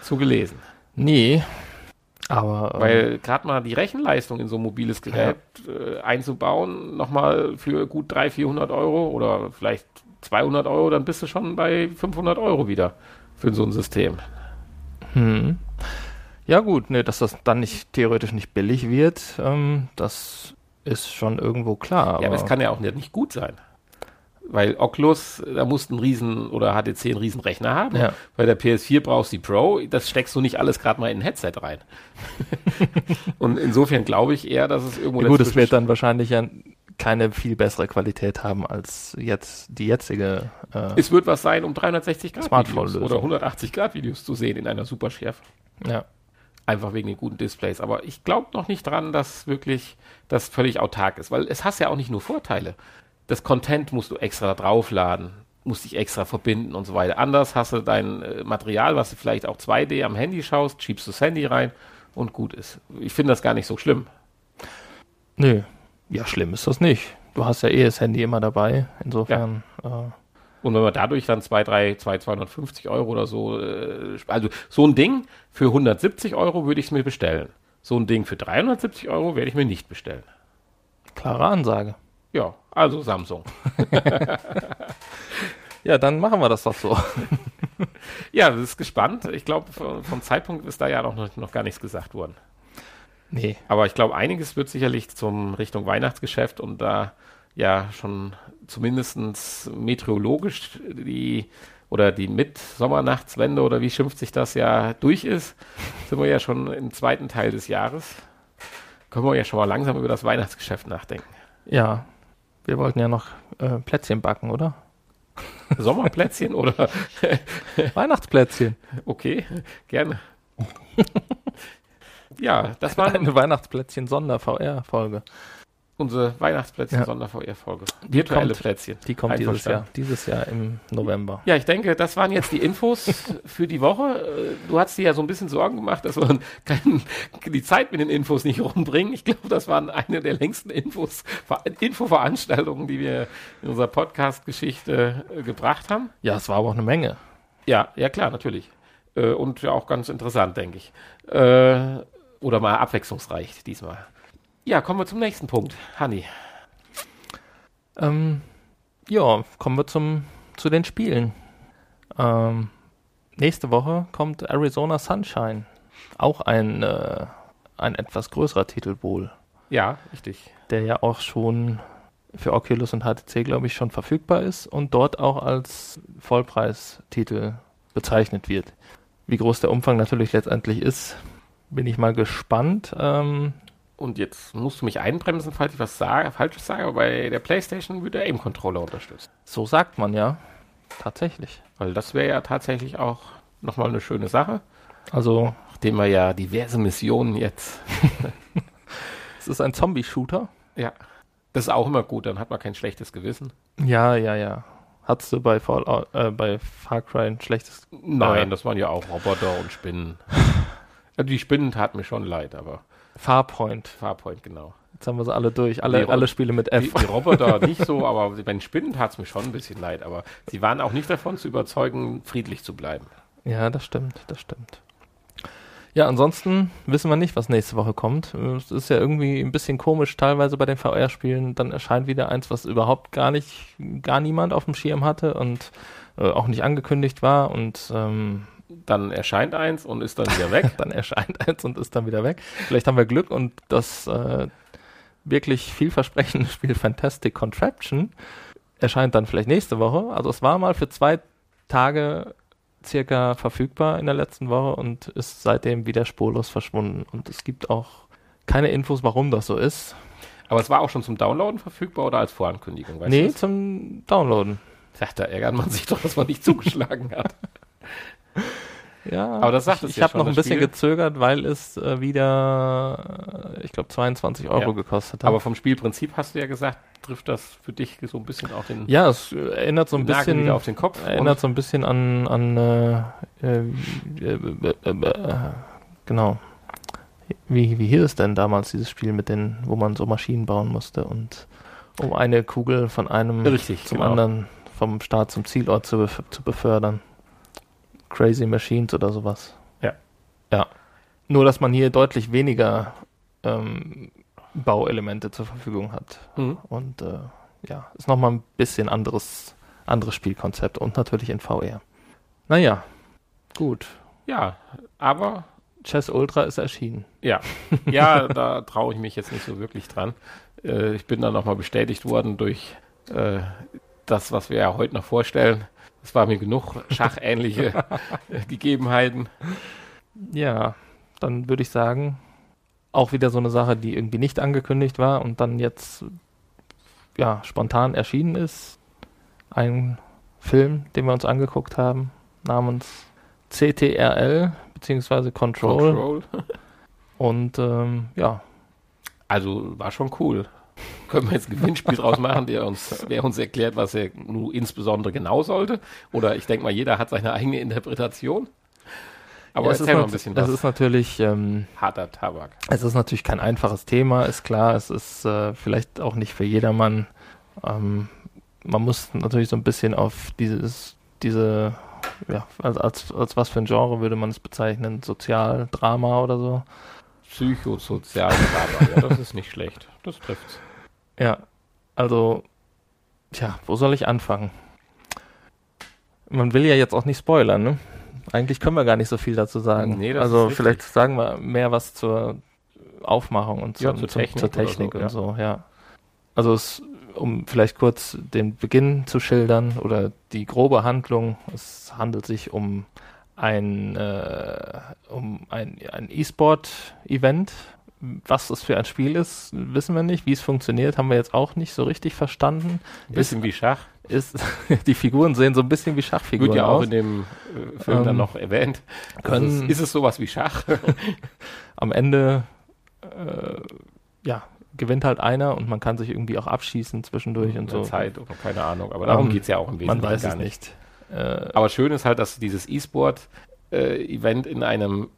zu gelesen? Nee. Aber, weil gerade mal die Rechenleistung in so ein mobiles Gerät einzubauen, nochmal für gut 300-400 Euro oder vielleicht 200 Euro, dann bist du schon bei 500 Euro wieder für so ein System. Ja gut, ne, dass das dann nicht theoretisch nicht billig wird, das ist schon irgendwo klar. Ja, aber es kann ja auch nicht gut sein. Weil Oculus, da musst du HTC einen riesen Rechner haben. Ja. Bei der PS4 brauchst du die Pro, das steckst du nicht alles gerade mal in ein Headset rein. Und insofern glaube ich eher, dass es irgendwo... Ja, gut, es wird dann wahrscheinlich ja keine viel bessere Qualität haben als jetzt die jetzige... es wird was sein, um 360-Grad-Videos oder 180-Grad-Videos zu sehen in einer Superschärfe. Ja. Einfach wegen den guten Displays. Aber ich glaube noch nicht dran, dass wirklich das völlig autark ist. Weil es hast ja auch nicht nur Vorteile. Das Content musst du extra draufladen, musst dich extra verbinden und so weiter. Anders hast du dein Material, was du vielleicht auch 2D am Handy schaust, schiebst du das Handy rein und gut ist. Ich finde das gar nicht so schlimm. Nö, ja, schlimm ist das nicht. Du hast ja eh das Handy immer dabei, insofern... Ja. Und wenn man dadurch dann 250 Euro oder so... Also so ein Ding für 170 Euro würde ich es mir bestellen. So ein Ding für 370 Euro werde ich mir nicht bestellen. Klare Ansage. Ja, also Samsung. Ja, dann machen wir das doch so. Ja, das ist gespannt. Ich glaube, vom Zeitpunkt ist da ja noch gar nichts gesagt worden. Nee. Aber ich glaube, einiges wird sicherlich zum Richtung Weihnachtsgeschäft und da ja schon zumindest meteorologisch die Mitsommernachtswende oder wie schimpft sich das ja durch ist, sind wir ja schon im zweiten Teil des Jahres. Können wir ja schon mal langsam über das Weihnachtsgeschäft nachdenken. Ja, wir wollten ja noch Plätzchen backen, oder? Sommerplätzchen oder? Weihnachtsplätzchen. Okay, gerne. Ja, das war eine Weihnachtsplätzchen-Sonder-VR-Folge. Unsere Weihnachtsplätzchen-Sonder-VR-Folge. Virtuelle Plätzchen. Die kommt dieses Jahr im November. Ja, ich denke, das waren jetzt die Infos für die Woche. Du hast dir ja so ein bisschen Sorgen gemacht, dass wir die Zeit mit den Infos nicht rumbringen. Ich glaube, das waren eine der längsten Infoveranstaltungen, die wir in unserer Podcast-Geschichte gebracht haben. Ja, es war aber auch eine Menge. Ja, klar, natürlich. Und ja auch ganz interessant, denke ich. Oder mal abwechslungsreich diesmal. Ja, kommen wir zum nächsten Punkt. Hanni. Kommen wir zu den Spielen. Nächste Woche kommt Arizona Sunshine. Auch ein etwas größerer Titel wohl. Ja, richtig. Der ja auch schon für Oculus und HTC, glaube ich, schon verfügbar ist und dort auch als Vollpreistitel bezeichnet wird. Wie groß der Umfang natürlich letztendlich ist, bin ich mal gespannt. Und jetzt musst du mich einbremsen, falls ich was Falsches sage, aber bei der PlayStation wird der Aim-Controller unterstützt. So sagt man ja. Tatsächlich. Weil das wäre ja tatsächlich auch nochmal eine schöne Sache. Also, nachdem wir ja diverse Missionen jetzt. Es ist ein Zombie-Shooter. Ja. Das ist auch immer gut, dann hat man kein schlechtes Gewissen. Ja. Hattest du bei Fallout, bei Far Cry ein schlechtes... Nein, das waren ja auch Roboter und Spinnen. Die Spinnen taten mir schon leid, aber... Farpoint, genau. Jetzt haben wir sie alle durch, alle Spiele mit F. Die Roboter nicht so, aber bei den Spinnen tat es mir schon ein bisschen leid, aber sie waren auch nicht davon zu überzeugen, friedlich zu bleiben. Ja, das stimmt. Ja, ansonsten wissen wir nicht, was nächste Woche kommt. Es ist ja irgendwie ein bisschen komisch teilweise bei den VR-Spielen. Dann erscheint wieder eins, was überhaupt gar niemand auf dem Schirm hatte und auch nicht angekündigt war. Und dann erscheint eins und ist dann wieder weg. Vielleicht haben wir Glück und das wirklich vielversprechende Spiel Fantastic Contraption erscheint dann vielleicht nächste Woche. Also es war mal für 2 Tage circa verfügbar in der letzten Woche und ist seitdem wieder spurlos verschwunden. Und es gibt auch keine Infos, warum das so ist. Aber es war auch schon zum Downloaden verfügbar oder als Vorankündigung? Nee, zum Downloaden. Ja, da ärgert man sich doch, dass man nicht zugeschlagen hat. Ja, aber das sagt ich habe noch ein bisschen gezögert, weil es wieder, ich glaube, 22 Euro gekostet hat. Aber vom Spielprinzip hast du ja gesagt, trifft das für dich so ein bisschen auf den... Ja, es erinnert so ein bisschen wieder auf den Kopf. Erinnert so ein bisschen an Wie hieß es denn damals, dieses Spiel mit den, wo man so Maschinen bauen musste und um eine Kugel von einem anderen vom Start zum Zielort zu befördern. Crazy Machines oder sowas. Ja. Nur, dass man hier deutlich weniger Bauelemente zur Verfügung hat. Mhm. Und ist nochmal ein bisschen anderes Spielkonzept und natürlich in VR. Naja, gut. Ja, aber Chess Ultra ist erschienen. Ja, da traue ich mich jetzt nicht so wirklich dran. Ich bin da nochmal bestätigt worden durch das, was wir ja heute noch vorstellen. Es war mir genug schachähnliche Gegebenheiten. Ja, dann würde ich sagen, auch wieder so eine Sache, die irgendwie nicht angekündigt war und dann jetzt spontan erschienen ist. Ein Film, den wir uns angeguckt haben, namens CTRL bzw. Control. Und also war schon cool. Können wir jetzt ein Gewinnspiel draus machen, wer uns erklärt, was er nun insbesondere genau sollte? Oder ich denke mal, jeder hat seine eigene Interpretation. Aber erzähl mal ein bisschen was. Das ist natürlich harter Tabak. Es ist natürlich kein einfaches Thema, ist klar. Es ist vielleicht auch nicht für jedermann. Man muss natürlich so ein bisschen auf als was für ein Genre würde man es bezeichnen? Sozialdrama oder so? Psychosozialdrama, ja, das ist nicht schlecht. Das trifft's. Ja, also, wo soll ich anfangen? Man will ja jetzt auch nicht spoilern, ne? Eigentlich können wir gar nicht so viel dazu sagen. Nee, also vielleicht sagen wir mehr was zur Aufmachung und zur Technik und so, ja. Also um vielleicht kurz den Beginn zu schildern oder die grobe Handlung, es handelt sich um ein E-Sport-Event. Was das für ein Spiel ist, wissen wir nicht. Wie es funktioniert, haben wir jetzt auch nicht so richtig verstanden. Ein bisschen wie Schach. Die Figuren sehen so ein bisschen wie Schachfiguren aus. Wird ja auch in dem Film dann noch erwähnt. Ist es sowas wie Schach? Am Ende gewinnt halt einer und man kann sich irgendwie auch abschießen zwischendurch und so. Zeit oder keine Ahnung, aber darum geht es ja auch im Wesentlichen gar nicht. Aber schön ist halt, dass dieses E-Sport-Event in einem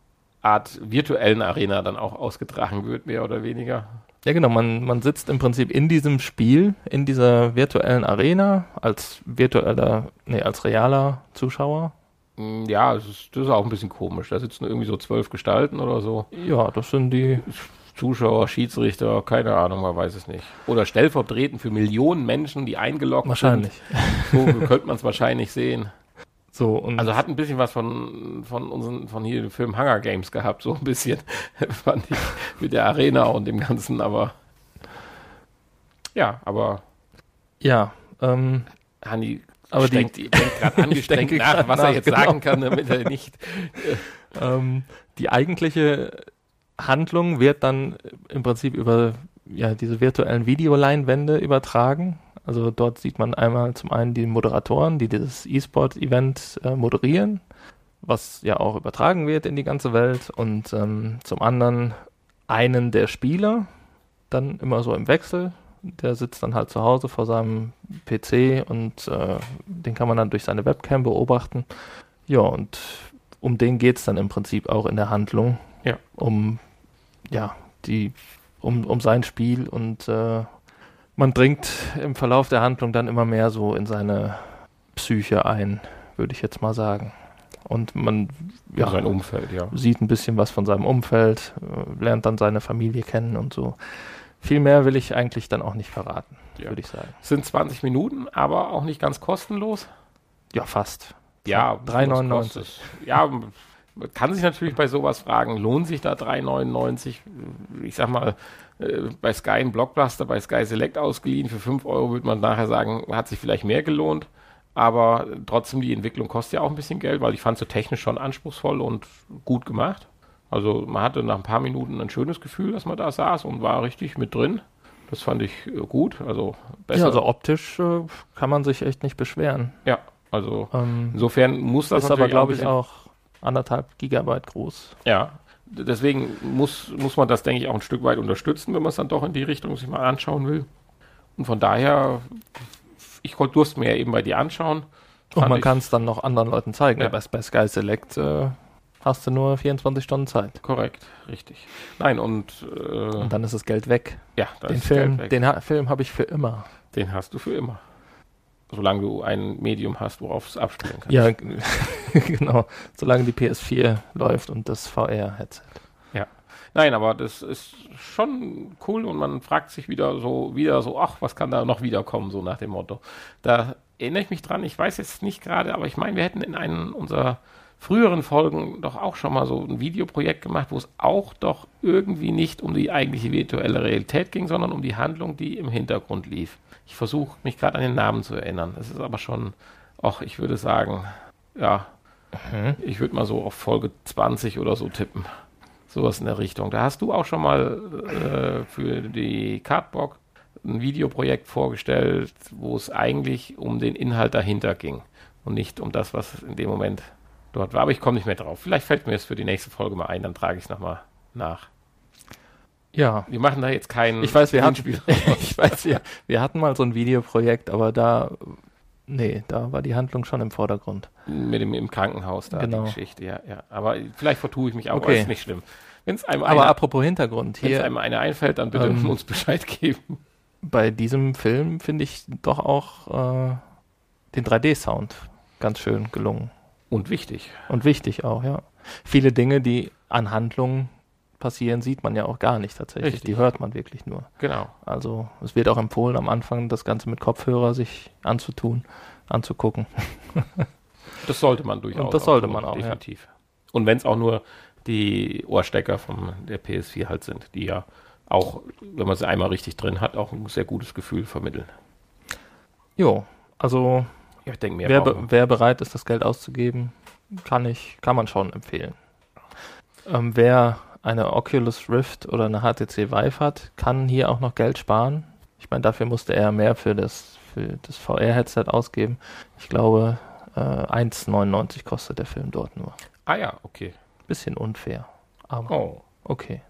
Art virtuellen Arena dann auch ausgetragen wird, mehr oder weniger. Ja genau, man sitzt im Prinzip in diesem Spiel, in dieser virtuellen Arena, als realer Zuschauer. Ja, das ist auch ein bisschen komisch. Da sitzen irgendwie so 12 Gestalten oder so. Ja, das sind die Zuschauer, Schiedsrichter, keine Ahnung, man weiß es nicht. Oder stellvertretend für Millionen Menschen, die eingeloggt sind. So könnte man es wahrscheinlich sehen. So, und also hat ein bisschen was von hier dem Film Hunger Games gehabt, so ein bisschen, fand ich, mit der Arena und dem Ganzen, Hanni denkt gerade angestrengt nach, was er jetzt sagen kann, damit er nicht... die eigentliche Handlung wird dann im Prinzip über diese virtuellen Videoleinwände übertragen. Also dort sieht man einmal zum einen die Moderatoren, die dieses E-Sport-Event moderieren, was ja auch übertragen wird in die ganze Welt, und zum anderen einen der Spieler, dann immer so im Wechsel, der sitzt dann halt zu Hause vor seinem PC und den kann man dann durch seine Webcam beobachten. Ja, und um den geht es dann im Prinzip auch in der Handlung, um sein Spiel, und man dringt im Verlauf der Handlung dann immer mehr so in seine Psyche ein, würde ich jetzt mal sagen. Und man sein Umfeld, sieht ein bisschen was von seinem Umfeld, lernt dann seine Familie kennen und so. Viel mehr will ich eigentlich dann auch nicht verraten, würde ich sagen. Es sind 20 Minuten, aber auch nicht ganz kostenlos? Ja, fast. Ja, 3,99. Ja, man kann sich natürlich bei sowas fragen, lohnt sich da 3,99? Ich sag mal, bei Sky ein Blockbuster, bei Sky Select ausgeliehen, für 5 Euro würde man nachher sagen, hat sich vielleicht mehr gelohnt, aber trotzdem, die Entwicklung kostet ja auch ein bisschen Geld, weil ich fand es so technisch schon anspruchsvoll und gut gemacht. Also man hatte nach ein paar Minuten ein schönes Gefühl, dass man da saß und war richtig mit drin. Das fand ich gut, also besser. Ja, also optisch kann man sich echt nicht beschweren. Ja, also insofern muss das natürlich... Ist aber, glaube ich, auch 1,5 GB groß. Ja, deswegen muss man das, denke ich, auch ein Stück weit unterstützen, wenn man es dann doch in die Richtung sich mal anschauen will. Und von daher, ich durfte mir ja eben bei dir anschauen. Und man kann es dann noch anderen Leuten zeigen. Ja. Bei Sky Select hast du nur 24 Stunden Zeit. Korrekt, richtig. Nein, und dann ist das Geld weg. Ja, den Film habe ich für immer. Den hast du für immer. Solange du ein Medium hast, worauf es abspielen kannst. Ja, genau. Solange die PS4 läuft und das VR-Headset. Ja. Nein, aber das ist schon cool und man fragt sich wieder so, ach, was kann da noch wiederkommen, so nach dem Motto. Da erinnere ich mich dran, ich weiß jetzt nicht gerade, aber ich meine, wir hätten in einem unserer früheren Folgen doch auch schon mal so ein Videoprojekt gemacht, wo es auch doch irgendwie nicht um die eigentliche virtuelle Realität ging, sondern um die Handlung, die im Hintergrund lief. Ich versuche mich gerade an den Namen zu erinnern. Es ist aber schon, ich würde sagen, ich würde mal so auf Folge 20 oder so tippen. Sowas in der Richtung. Da hast du auch schon mal für die Cardbox ein Videoprojekt vorgestellt, wo es eigentlich um den Inhalt dahinter ging und nicht um das, was in dem Moment dort war. Aber ich komme nicht mehr drauf. Vielleicht fällt mir das für die nächste Folge mal ein, dann trage ich es nochmal nach. Ja. Wir machen da jetzt keinen... Ich weiß, wir hatten mal so ein Videoprojekt, aber da war die Handlung schon im Vordergrund. Mit dem im Krankenhaus, da die Geschichte, ja. Aber vielleicht vertue ich mich auch, ist nicht schlimm. Apropos Hintergrund. Wenn es einem einer einfällt, dann bitte uns Bescheid geben. Bei diesem Film finde ich doch auch den 3D-Sound ganz schön gelungen. Und wichtig. Und wichtig auch, ja. Viele Dinge, die an Handlungen passieren, sieht man ja auch gar nicht tatsächlich. Richtig. Die hört man wirklich nur. Genau. Also es wird auch empfohlen, am Anfang das Ganze mit Kopfhörer sich anzugucken. Das sollte man durchaus. Und das sollte man auch, definitiv. Ja. Und wenn es auch nur die Ohrstecker von der PS4 halt sind, die ja auch, wenn man sie einmal richtig drin hat, auch ein sehr gutes Gefühl vermitteln. Jo, also ja, ich denke, wer bereit ist, das Geld auszugeben, kann man schon empfehlen. Wer eine Oculus Rift oder eine HTC Vive hat, kann hier auch noch Geld sparen. Ich meine, dafür musste er mehr für das VR-Headset ausgeben. Ich glaube, 1,99 kostet der Film dort nur. Ah ja, okay. Bisschen unfair, aber okay.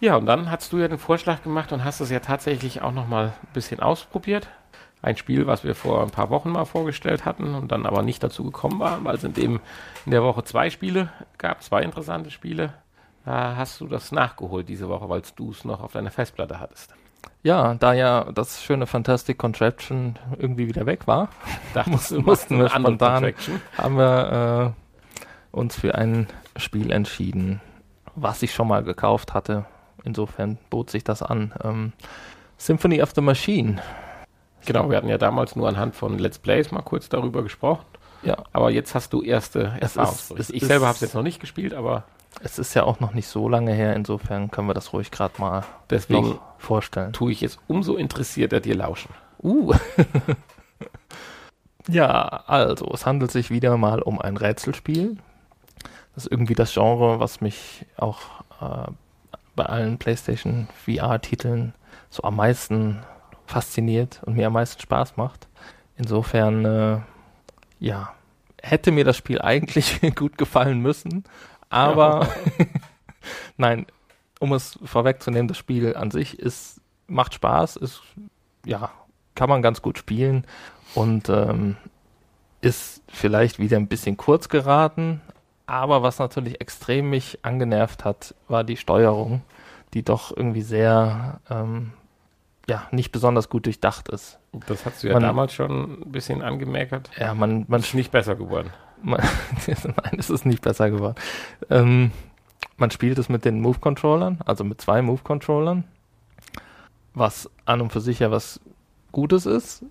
Ja, und dann hast du ja den Vorschlag gemacht und hast es ja tatsächlich auch noch mal ein bisschen ausprobiert. Ein Spiel, was wir vor ein paar Wochen mal vorgestellt hatten und dann aber nicht dazu gekommen waren, weil es in der Woche zwei Spiele gab, zwei interessante Spiele. Da hast du das nachgeholt diese Woche, weil du es noch auf deiner Festplatte hattest. Ja, da ja das schöne Fantastic Contraption irgendwie wieder weg war, da mussten wir spontan, haben wir uns für ein Spiel entschieden, was ich schon mal gekauft hatte. Insofern bot sich das an. Symphony of the Machine. Genau, wir hatten ja damals nur anhand von Let's Plays mal kurz darüber gesprochen. Ja. Aber jetzt hast du erste Erfahrungsberichte. Ich selber habe es jetzt noch nicht gespielt, aber... Es ist ja auch noch nicht so lange her, insofern können wir das ruhig gerade mal deswegen vorstellen. Tue ich jetzt umso interessierter dir lauschen. Ja, also, es handelt sich wieder mal um ein Rätselspiel. Das ist irgendwie das Genre, was mich auch bei allen PlayStation VR-Titeln so am meisten fasziniert und mir am meisten Spaß macht. Insofern, ja, hätte mir das Spiel eigentlich gut gefallen müssen, aber ja. Nein, um es vorwegzunehmen, das Spiel an sich macht Spaß, kann man ganz gut spielen und ist vielleicht wieder ein bisschen kurz geraten, aber was natürlich extrem mich angenervt hat, war die Steuerung, die doch irgendwie sehr... nicht besonders gut durchdacht ist. Das hast du ja damals schon ein bisschen angemerkt. Ja, man ist nicht besser geworden. Nein, es ist nicht besser geworden. Man spielt es mit den Move-Controllern, also mit zwei Move-Controllern, was an und für sich ja was Gutes ist.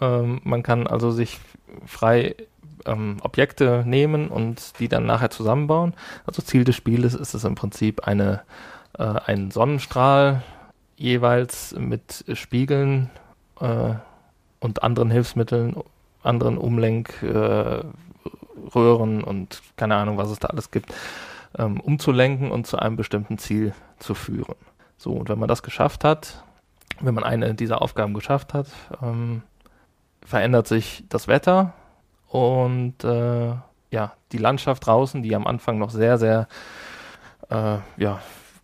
Man kann also sich frei Objekte nehmen und die dann nachher zusammenbauen. Also Ziel des Spieles ist es im Prinzip ein Sonnenstrahl, jeweils mit Spiegeln und anderen Hilfsmitteln, anderen Umlenkröhren und keine Ahnung, was es da alles gibt, umzulenken und zu einem bestimmten Ziel zu führen. So, und wenn man das geschafft hat, wenn man eine dieser Aufgaben geschafft hat, verändert sich das Wetter und die Landschaft draußen, die am Anfang noch sehr, sehr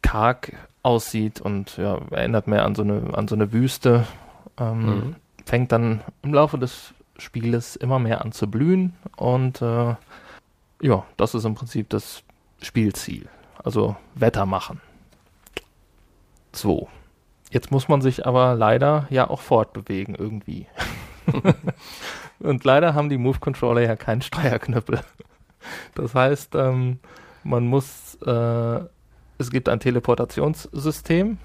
karg aussieht und erinnert mehr an so eine Wüste, fängt dann im Laufe des Spieles immer mehr an zu blühen und das ist im Prinzip das Spielziel, also Wetter machen. So, jetzt muss man sich aber leider ja auch fortbewegen irgendwie. Und leider haben die Move-Controller ja keinen Steuerknüppel. Das heißt, man muss... Es gibt ein Teleportationssystem,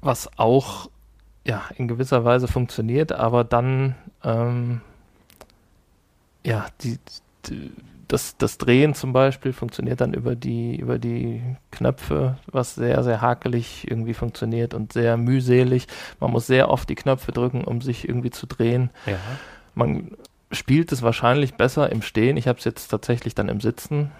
was auch in gewisser Weise funktioniert, aber dann das Drehen zum Beispiel funktioniert dann über die Knöpfe, was sehr, sehr hakelig irgendwie funktioniert und sehr mühselig. Man muss sehr oft die Knöpfe drücken, um sich irgendwie zu drehen. Ja. Man spielt es wahrscheinlich besser im Stehen. Ich habe es jetzt tatsächlich dann im Sitzen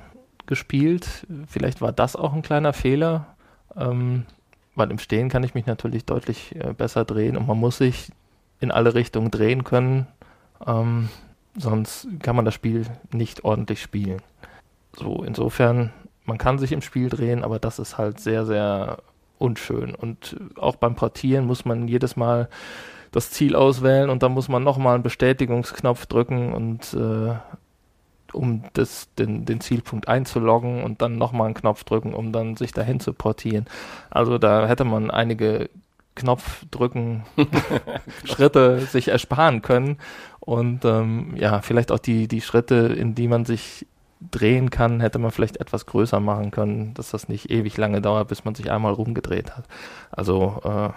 gespielt. Vielleicht war das auch ein kleiner Fehler, weil im Stehen kann ich mich natürlich deutlich besser drehen und man muss sich in alle Richtungen drehen können, sonst kann man das Spiel nicht ordentlich spielen. So, insofern, man kann sich im Spiel drehen, aber das ist halt sehr, sehr unschön und auch beim Portieren muss man jedes Mal das Ziel auswählen und dann muss man nochmal einen Bestätigungsknopf drücken und um den Zielpunkt einzuloggen und dann nochmal einen Knopf drücken, um dann sich dahin zu portieren. Also da hätte man einige Knopfdrücken Schritte sich ersparen können und vielleicht auch die Schritte, in die man sich drehen kann, hätte man vielleicht etwas größer machen können, dass das nicht ewig lange dauert, bis man sich einmal rumgedreht hat. Also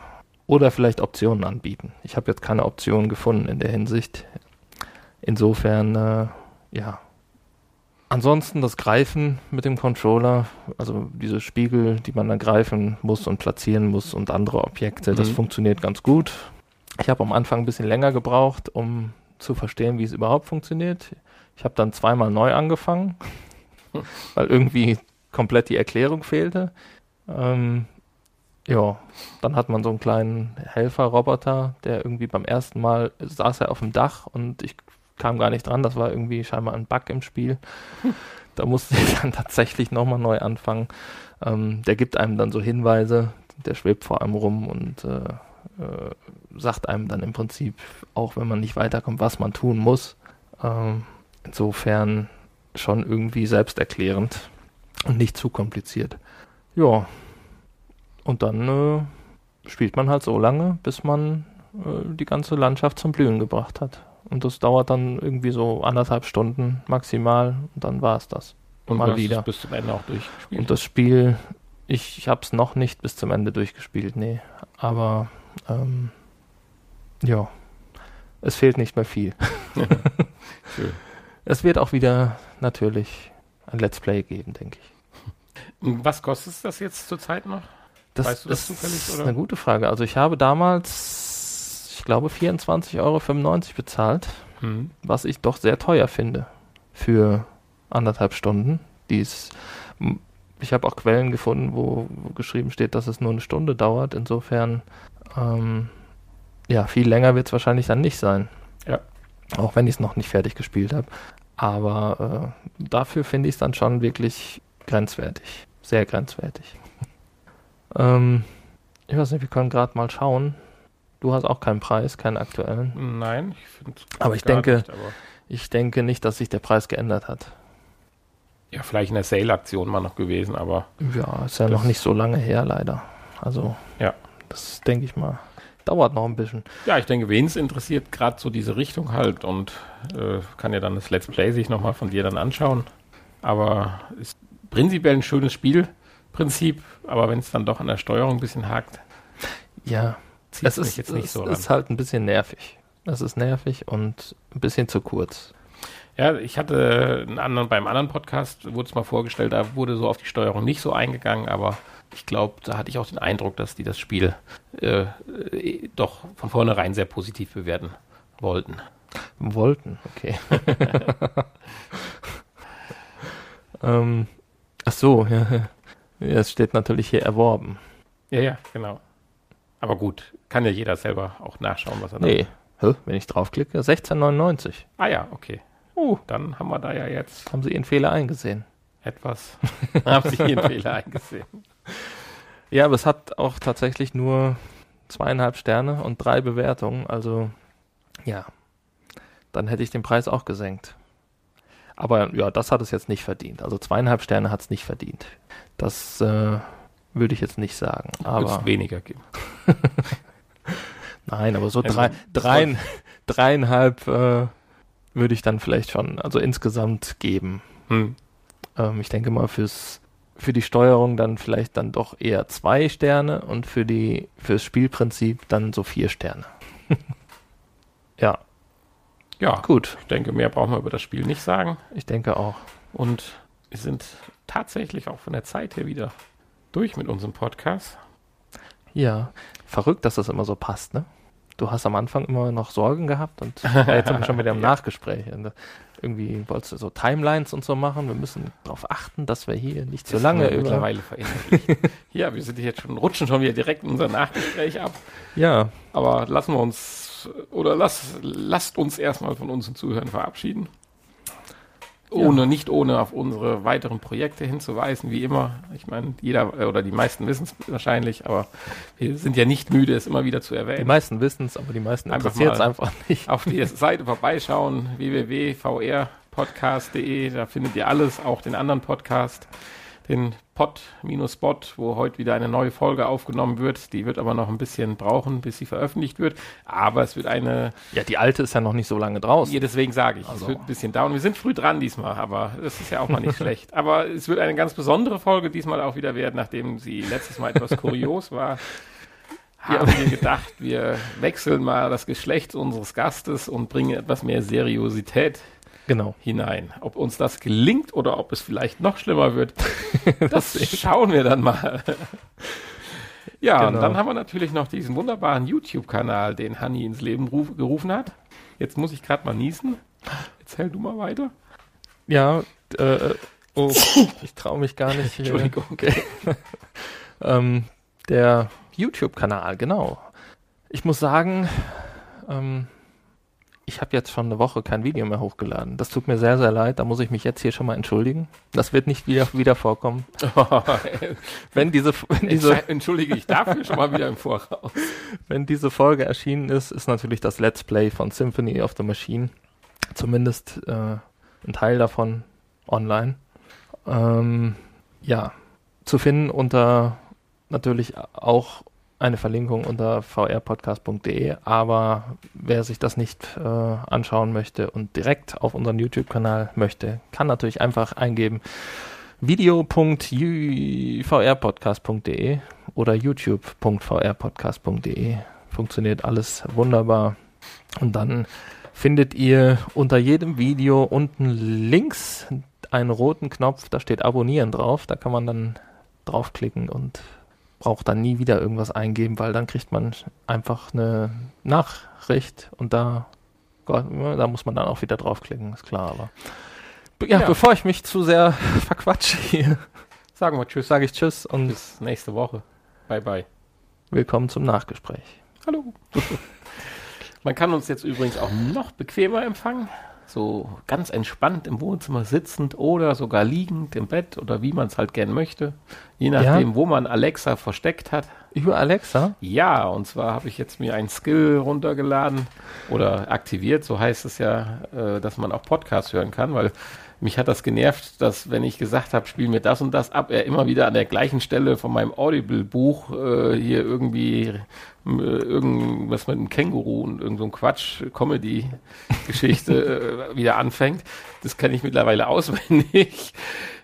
oder vielleicht Optionen anbieten. Ich habe jetzt keine Optionen gefunden in der Hinsicht. Insofern, ja. Ansonsten das Greifen mit dem Controller, also diese Spiegel, die man dann greifen muss und platzieren muss und andere Objekte, das funktioniert ganz gut. Ich habe am Anfang ein bisschen länger gebraucht, um zu verstehen, wie es überhaupt funktioniert. Ich habe dann zweimal neu angefangen, weil irgendwie komplett die Erklärung fehlte. Ja, dann hat man so einen kleinen Helferroboter, der irgendwie beim ersten Mal saß er auf dem Dach und ich kam gar nicht dran, das war irgendwie scheinbar ein Bug im Spiel. Da musste ich dann tatsächlich nochmal neu anfangen. Der gibt einem dann so Hinweise, der schwebt vor einem rum und sagt einem dann im Prinzip, auch wenn man nicht weiterkommt, was man tun muss. Insofern schon irgendwie selbsterklärend und nicht zu kompliziert. Ja, und dann spielt man halt so lange, bis man die ganze Landschaft zum Blühen gebracht hat. Und das dauert dann irgendwie so 1,5 Stunden maximal und dann war es das. Und mal wieder. Bis zum Ende auch durchgespielt. Und das Spiel, ich habe es noch nicht bis zum Ende durchgespielt, nee. Aber ja, es fehlt nicht mehr viel. Ja. Schön. Es wird auch wieder natürlich ein Let's Play geben, denke ich. Was kostet das jetzt zurzeit noch? Weißt du das zufällig? Das ist eine gute Frage. Also ich habe damals, ich glaube, 24,95 Euro bezahlt, was ich doch sehr teuer finde für 1,5 Stunden. Ich habe auch Quellen gefunden, wo geschrieben steht, dass es nur 1 Stunde dauert. Insofern, ja, viel länger wird es wahrscheinlich dann nicht sein. Ja. Auch wenn ich es noch nicht fertig gespielt habe. Aber dafür finde ich es dann schon wirklich grenzwertig. Sehr grenzwertig. Ich weiß nicht, wir können gerade mal schauen. Du hast auch keinen Preis, keinen aktuellen. Nein, ich finde es gar nicht. Aber ich denke nicht, dass sich der Preis geändert hat. Ja, vielleicht in der Sale-Aktion mal noch gewesen, aber... Ja, ist ja noch nicht so lange her, leider. Also, ja, das denke ich mal, dauert noch ein bisschen. Ja, ich denke, wen es interessiert, gerade so diese Richtung halt und kann ja dann das Let's Play sich nochmal von dir dann anschauen. Aber ist prinzipiell ein schönes Spielprinzip, aber wenn es dann doch an der Steuerung ein bisschen hakt... Ja, es ist, jetzt nicht so ist halt ein bisschen nervig. Es ist nervig und ein bisschen zu kurz. Ja, ich hatte beim anderen Podcast, wurde es mal vorgestellt, da wurde so auf die Steuerung nicht so eingegangen, aber ich glaube, da hatte ich auch den Eindruck, dass die das Spiel doch von vornherein sehr positiv bewerten wollten. Wollten, okay. Ach so, ja. Es steht natürlich hier erworben. Ja, ja, genau. Aber gut, kann ja jeder selber auch nachschauen, was er da hat. Nee, wenn ich draufklicke, 16,99. Ah ja, okay. Dann haben wir da ja jetzt... Haben Sie Ihren Fehler eingesehen? Etwas. Haben Sie Ihren Fehler eingesehen? Ja, aber es hat auch tatsächlich nur 2,5 Sterne und 3 Bewertungen. Also, ja, dann hätte ich den Preis auch gesenkt. Aber ja, das hat es jetzt nicht verdient. Also 2,5 Sterne hat es nicht verdient. Das... würde ich jetzt nicht sagen. Aber es weniger geben. Nein, aber so 3,5 würde ich dann vielleicht schon, also insgesamt geben. Ich denke mal für die Steuerung dann vielleicht dann doch eher 2 Sterne und fürs Spielprinzip dann so 4 Sterne. Ja. Ja, gut. Ich denke, mehr brauchen wir über das Spiel nicht sagen. Ich denke auch. Und wir sind tatsächlich auch von der Zeit her wieder durch mit unserem Podcast. Ja, verrückt, dass das immer so passt, ne? Du hast am Anfang immer noch Sorgen gehabt und jetzt sind wir schon wieder im Nachgespräch. Und irgendwie wolltest du so Timelines und so machen. Wir müssen darauf achten, dass wir hier nicht zu lange mittlerweile verinnerlichen. Ja, wir sind jetzt rutschen schon wieder direkt in unser Nachgespräch ab. Ja. Aber lasst uns erstmal von unseren Zuhörern verabschieden. Nicht ohne auf unsere weiteren Projekte hinzuweisen, wie immer. Ich meine, jeder oder die meisten wissen es wahrscheinlich, aber wir sind ja nicht müde, es immer wieder zu erwähnen. Die meisten wissen es, aber die meisten interessiert es einfach nicht. Auf die Seite vorbeischauen, www.vrpodcast.de, da findet ihr alles, auch den anderen Podcast, den Pod-Spot, wo heute wieder eine neue Folge aufgenommen wird. Die wird aber noch ein bisschen brauchen, bis sie veröffentlicht wird. Aber es wird eine... Ja, die alte ist ja noch nicht so lange draußen. Ja, deswegen sage ich, also, es wird ein bisschen dauern. Wir sind früh dran diesmal, aber das ist ja auch mal nicht schlecht. Aber es wird eine ganz besondere Folge diesmal auch wieder werden, nachdem sie letztes Mal etwas kurios war. haben wir gedacht, wir wechseln mal das Geschlecht unseres Gastes und bringen etwas mehr Seriosität hinein. Ob uns das gelingt oder ob es vielleicht noch schlimmer wird, das schauen wir dann mal. Ja, und dann haben wir natürlich noch diesen wunderbaren YouTube-Kanal, den Hanni ins Leben gerufen hat. Jetzt muss ich gerade mal niesen. Erzähl du mal weiter. Ja, oh, ich traue mich gar nicht. Entschuldigung. Okay. Der YouTube-Kanal, genau. Ich muss sagen, ich habe jetzt schon eine Woche kein Video mehr hochgeladen. Das tut mir sehr, sehr leid. Da muss ich mich jetzt hier schon mal entschuldigen. Das wird nicht wieder vorkommen. Oh, entschuldige ich dafür schon mal wieder im Voraus. Wenn diese Folge erschienen ist, ist natürlich das Let's Play von Symphony of the Machine, zumindest ein Teil davon, online. Zu finden unter natürlich auch eine Verlinkung unter vrpodcast.de, aber wer sich das nicht anschauen möchte und direkt auf unseren YouTube-Kanal möchte, kann natürlich einfach eingeben video.vrpodcast.de oder youtube.vrpodcast.de. Funktioniert alles wunderbar. Und dann findet ihr unter jedem Video unten links einen roten Knopf, da steht Abonnieren drauf, da kann man dann draufklicken und braucht dann nie wieder irgendwas eingeben, weil dann kriegt man einfach eine Nachricht und da muss man dann auch wieder draufklicken, ist klar. Aber bevor ich mich zu sehr verquatsche hier, sage ich Tschüss und bis nächste Woche. Bye, bye. Willkommen zum Nachgespräch. Hallo. Man kann uns jetzt übrigens auch noch bequemer empfangen, so ganz entspannt im Wohnzimmer sitzend oder sogar liegend im Bett oder wie man es halt gern möchte, je nachdem, wo man Alexa versteckt hat. Über Alexa? Ja, und zwar habe ich jetzt mir einen Skill runtergeladen oder aktiviert, so heißt es ja, dass man auch Podcasts hören kann, weil mich hat das genervt, dass wenn ich gesagt habe, spiel mir das und das ab, er immer wieder an der gleichen Stelle von meinem Audible-Buch hier irgendwie irgendwas mit einem Känguru und irgend so ein Quatsch-Comedy-Geschichte wieder anfängt. Das kenne ich mittlerweile auswendig.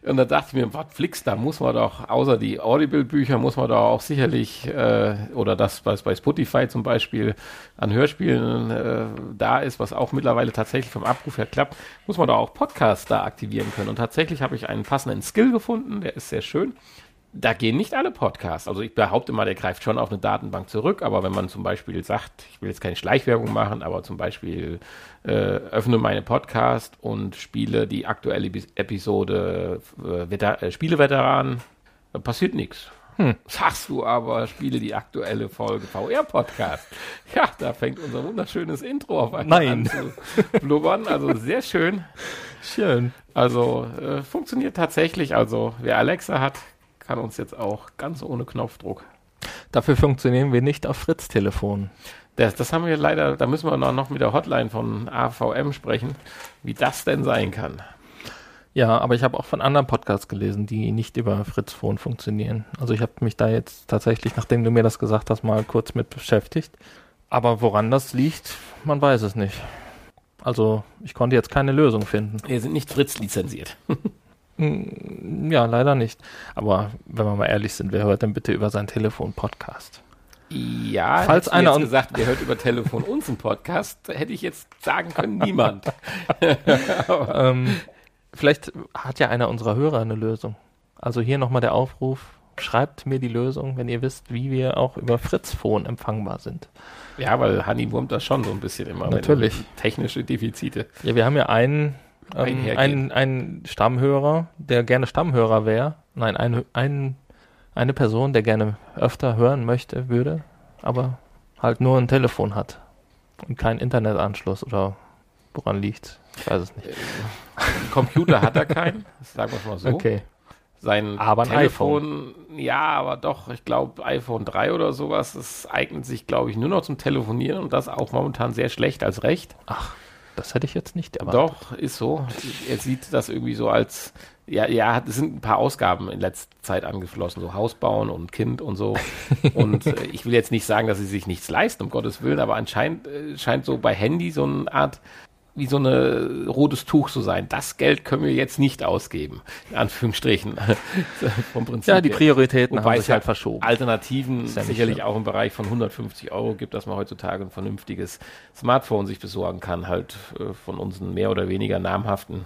Und da dachte ich mir, was Flix, da muss man doch, außer die Audible-Bücher, muss man doch auch sicherlich, oder das, was bei Spotify zum Beispiel an Hörspielen da ist, was auch mittlerweile tatsächlich vom Abruf her klappt, muss man doch auch Podcasts da aktivieren können. Und tatsächlich habe ich einen passenden Skill gefunden, der ist sehr schön. Da gehen nicht alle Podcasts. Also ich behaupte mal, der greift schon auf eine Datenbank zurück, aber wenn man zum Beispiel sagt, ich will jetzt keine Schleichwerbung machen, aber zum Beispiel öffne meine Podcast und spiele die aktuelle Episode Spieleveteran, da passiert nichts. Sagst du aber, spiele die aktuelle Folge VR-Podcast. Ja, da fängt unser wunderschönes Intro auf einmal an zu blubbern. Also sehr schön. Schön. Also funktioniert tatsächlich. Also wer Alexa hat, kann uns jetzt auch ganz ohne Knopfdruck. Dafür funktionieren wir nicht auf Fritz-Telefon. Das haben wir leider, da müssen wir noch mit der Hotline von AVM sprechen, wie das denn sein kann. Ja, aber ich habe auch von anderen Podcasts gelesen, die nicht über Fritz-Phone funktionieren. Also ich habe mich da jetzt tatsächlich, nachdem du mir das gesagt hast, mal kurz mit beschäftigt. Aber woran das liegt, man weiß es nicht. Also ich konnte jetzt keine Lösung finden. Wir sind nicht Fritz-lizenziert. Ja, leider nicht. Aber wenn wir mal ehrlich sind, wer hört denn bitte über sein Telefon Podcast? Ja, falls einer jetzt gesagt, wer hört über Telefon uns einen Podcast, hätte ich jetzt sagen können, niemand. Vielleicht hat ja einer unserer Hörer eine Lösung. Also hier nochmal der Aufruf, schreibt mir die Lösung, wenn ihr wisst, wie wir auch über Fritz-Phone empfangbar sind. Ja, weil Hanni wurmt das schon so ein bisschen immer. Natürlich. Mit technische Defizite. Ja, wir haben ja einen Stammhörer, der gerne Stammhörer wäre. Nein, eine Person, der gerne öfter hören würde, aber halt nur ein Telefon hat und keinen Internetanschluss oder woran liegt's? Ich weiß es nicht. Computer hat er keinen, sagen wir es mal so. Okay. Sein Telefon, iPhone. Ja, aber doch, ich glaube, iPhone 3 oder sowas, das eignet sich, glaube ich, nur noch zum Telefonieren und das auch momentan sehr schlecht als recht. Ach. Das hätte ich jetzt nicht erwartet. Doch, ist so. Er sieht das irgendwie so als, ja, es sind ein paar Ausgaben in letzter Zeit angeflossen, so Haus bauen und Kind und so. Und ich will jetzt nicht sagen, dass sie sich nichts leisten, um Gottes Willen, aber anscheinend scheint so bei Handy so eine Art wie so ein rotes Tuch zu sein. Das Geld können wir jetzt nicht ausgeben, in Anführungsstrichen. Vom Prinzip ja, die Prioritäten haben sich halt verschoben. Alternativen ja sicherlich schlimm. Auch im Bereich von 150 € gibt, dass man heutzutage ein vernünftiges Smartphone sich besorgen kann, halt von unseren mehr oder weniger namhaften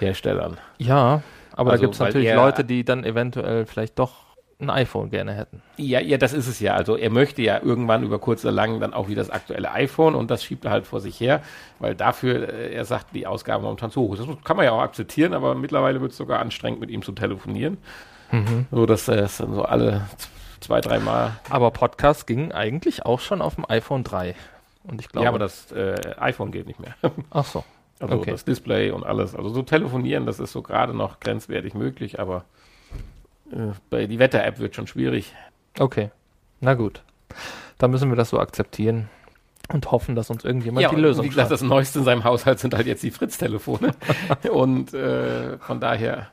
Herstellern. Ja, aber da gibt es natürlich Leute, die dann eventuell vielleicht doch ein iPhone gerne hätten. Ja, das ist es ja. Also er möchte ja irgendwann über kurz oder lang dann auch wieder das aktuelle iPhone und das schiebt er halt vor sich her, weil dafür, er sagt, die Ausgaben momentan zu hoch. Das kann man ja auch akzeptieren, aber mittlerweile wird es sogar anstrengend, mit ihm zu telefonieren. Mhm. So, dass er es dann so alle 2-3 Mal... Aber Podcasts gingen eigentlich auch schon auf dem iPhone 3. Und ich glaube, ja, aber das iPhone geht nicht mehr. Ach so. Also okay. Das Display und alles. Also so telefonieren, das ist so gerade noch grenzwertig möglich, aber die Wetter-App wird schon schwierig. Okay, na gut. Dann müssen wir das so akzeptieren und hoffen, dass uns irgendjemand die Lösung schafft. Das Neueste in seinem Haushalt sind halt jetzt die Fritz-Telefone. Und von daher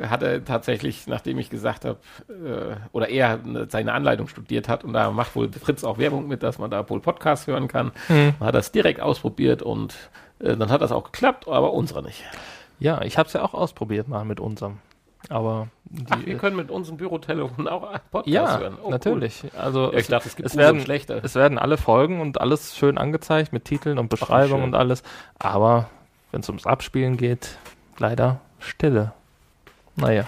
hat er tatsächlich, nachdem ich gesagt habe, oder er seine Anleitung studiert hat, und da macht wohl Fritz auch Werbung mit, dass man da wohl Podcasts hören kann, hat das direkt ausprobiert und dann hat das auch geklappt, aber unsere nicht. Ja, ich habe es ja auch ausprobiert mal mit unserem. Aber wir können mit unserem Bürotelefon auch Podcast hören. Oh, natürlich. Cool. Also ja, ich dachte, es werden alle Folgen und alles schön angezeigt mit Titeln und Beschreibungen und alles. Aber wenn es ums Abspielen geht, leider Stille. Naja.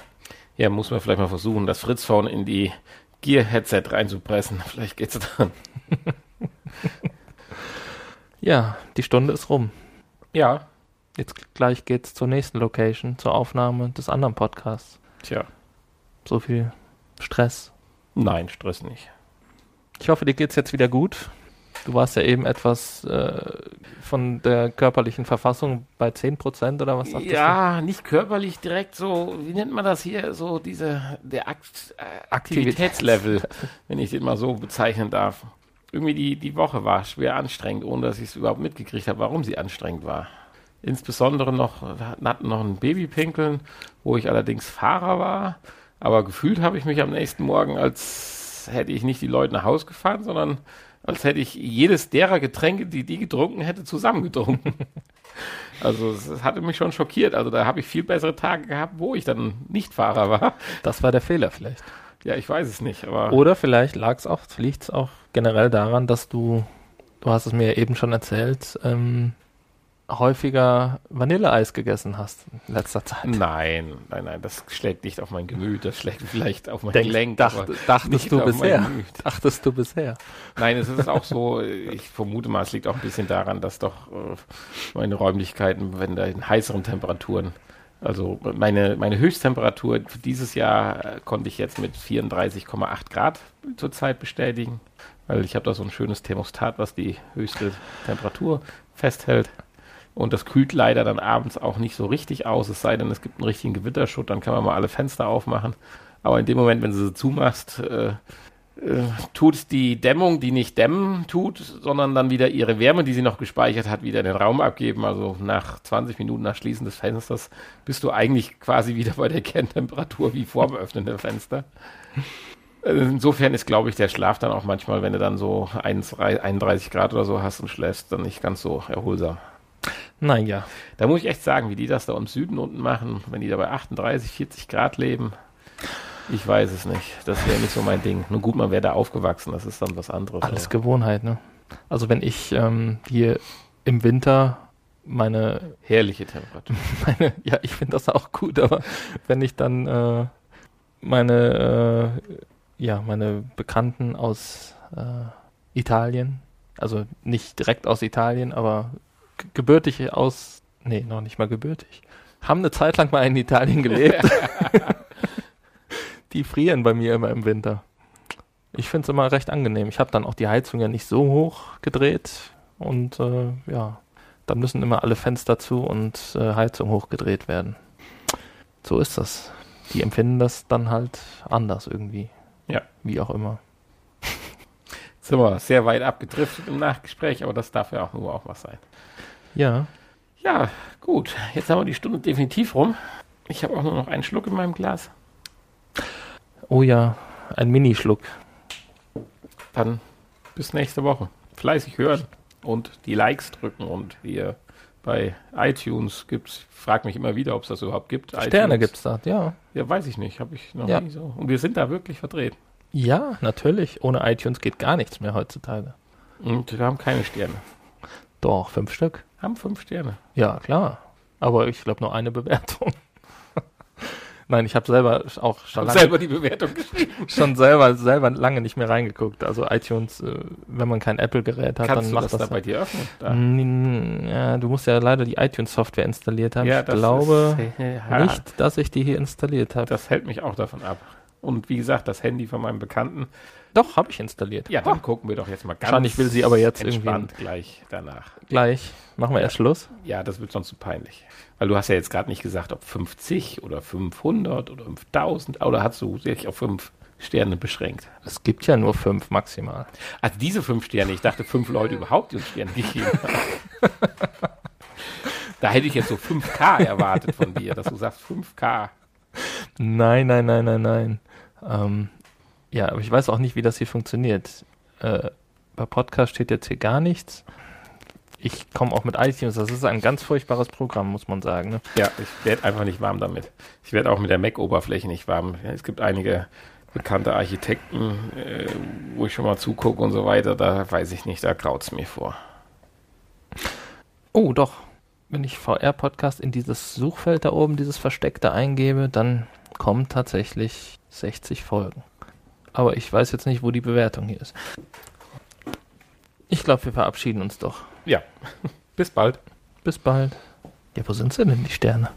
Ja, muss man vielleicht mal versuchen, das Fritz-Phone in die Gear-Headset reinzupressen. Vielleicht geht's dann. Ja, die Stunde ist rum. Ja. Jetzt gleich geht's zur nächsten Location, zur Aufnahme des anderen Podcasts. Tja. So viel Stress. Nein, Stress nicht. Ich hoffe, dir geht's jetzt wieder gut. Du warst ja eben etwas von der körperlichen Verfassung bei 10% oder was sagtest du? Ja, nicht körperlich direkt so, wie nennt man das hier, so der Aktivitätslevel, wenn ich den mal so bezeichnen darf. Irgendwie die Woche war schwer anstrengend, ohne dass ich es überhaupt mitgekriegt habe, warum sie anstrengend war. Insbesondere hatten noch ein Babypinkeln, wo ich allerdings Fahrer war. Aber gefühlt habe ich mich am nächsten Morgen, als hätte ich nicht die Leute nach Hause gefahren, sondern als hätte ich jedes derer Getränke, die getrunken hätte, zusammengetrunken. Also es hatte mich schon schockiert. Also da habe ich viel bessere Tage gehabt, wo ich dann nicht Fahrer war. Das war der Fehler vielleicht. Ja, ich weiß es nicht. Aber oder vielleicht liegt es auch generell daran, dass du hast es mir eben schon erzählt, häufiger Vanilleeis gegessen hast in letzter Zeit. Nein, das schlägt nicht auf mein Gemüt, das schlägt vielleicht auf mein Gelenk. Dachtest du bisher? Nein, es ist auch so, ich vermute mal, es liegt auch ein bisschen daran, dass doch meine Räumlichkeiten, wenn da in heißeren Temperaturen, also meine Höchsttemperatur für dieses Jahr konnte ich jetzt mit 34,8 Grad zurzeit bestätigen, weil ich habe da so ein schönes Thermostat, was die höchste Temperatur festhält. Und das kühlt leider dann abends auch nicht so richtig aus, es sei denn, es gibt einen richtigen Gewitterschutt, dann kann man mal alle Fenster aufmachen. Aber in dem Moment, wenn du sie zumachst, tut die Dämmung, die nicht dämmen tut, sondern dann wieder ihre Wärme, die sie noch gespeichert hat, wieder in den Raum abgeben. Also nach 20 Minuten nach Schließen des Fensters bist du eigentlich quasi wieder bei der Kerntemperatur wie vor dem Öffnen der Fenster. Insofern ist, glaube ich, der Schlaf dann auch manchmal, wenn du dann so 31 Grad oder so hast und schläfst, dann nicht ganz so erholsam. Nein, ja. Da muss ich echt sagen, wie die das da im Süden unten machen, wenn die da bei 38, 40 Grad leben, ich weiß es nicht. Das wäre nicht so mein Ding. Nun gut, man wäre da aufgewachsen, das ist dann was anderes. Alles Gewohnheit, ne? Also wenn ich hier im Winter meine... Herrliche Temperatur. Ja, ich finde das auch gut, aber wenn ich dann meine Bekannten aus Italien, also nicht direkt aus Italien, aber... gebürtig aus, nee, noch nicht mal gebürtig, haben eine Zeit lang mal in Italien gelebt. Die frieren bei mir immer im Winter. Ich finde es immer recht angenehm. Ich habe dann auch die Heizung ja nicht so hoch gedreht und dann müssen immer alle Fenster zu und Heizung hochgedreht werden. So ist das. Die empfinden das dann halt anders irgendwie. Ja. Wie auch immer. Jetzt sind wir sehr weit abgedriftet im Nachgespräch, aber das darf ja auch nur auch was sein. Ja. Ja, gut. Jetzt haben wir die Stunde definitiv rum. Ich habe auch nur noch einen Schluck in meinem Glas. Oh ja, ein Minischluck. Dann bis nächste Woche. Fleißig hören und die Likes drücken und hier Bei iTunes gibt's, frag mich immer wieder, ob es das überhaupt gibt. Sterne gibt's da, ja. Ja, weiß ich nicht, habe ich noch nie so. Und wir sind da wirklich vertreten. Ja, natürlich. Ohne iTunes geht gar nichts mehr heutzutage. Und wir haben keine Sterne. Doch, 5 Stück. Haben 5 Sterne. Ja, klar. Aber ich glaube nur eine Bewertung. Nein, ich habe selber auch schon lange selber die Bewertung geschrieben. Schon selber lange nicht mehr reingeguckt. Also iTunes, wenn man kein Apple-Gerät hat, dann macht das. Kannst du das da bei dir öffnen? Ja, du musst ja leider die iTunes-Software installiert haben. Ja, ich glaube nicht, dass ich die hier installiert habe. Das hält mich auch davon ab. Und wie gesagt, das Handy von meinem Bekannten. Doch, habe ich installiert. Ja, dann gucken wir doch jetzt mal ganz wahrscheinlich will sie aber jetzt entspannt gleich danach. Gleich. Machen wir erst Schluss? Ja, das wird sonst zu peinlich. Weil du hast ja jetzt gerade nicht gesagt, ob 50 oder 500 oder 5000. Oder hast du dich auf 5 Sterne beschränkt? Es gibt ja nur 5 maximal. Also diese 5 Sterne. Ich dachte, 5 Leute überhaupt die uns Sterne gegeben haben. Da hätte ich jetzt so 5K erwartet von dir, dass du sagst 5K. Nein. Ja, aber ich weiß auch nicht, wie das hier funktioniert. Bei Podcast steht jetzt hier gar nichts. Ich komme auch mit iTunes, das ist ein ganz furchtbares Programm, muss man sagen. Ne? Ja, ich werde einfach nicht warm damit. Ich werde auch mit der Mac-Oberfläche nicht warm. Ja, es gibt einige bekannte Architekten, wo ich schon mal zugucke und so weiter, da weiß ich nicht, da graut es mir vor. Oh, doch. Wenn ich VR-Podcast in dieses Suchfeld da oben, dieses Versteckte eingebe, dann kommen tatsächlich 60 Folgen. Aber ich weiß jetzt nicht, wo die Bewertung hier ist. Ich glaube, wir verabschieden uns doch. Ja, bis bald. Bis bald. Ja, wo sind sie denn, die Sterne?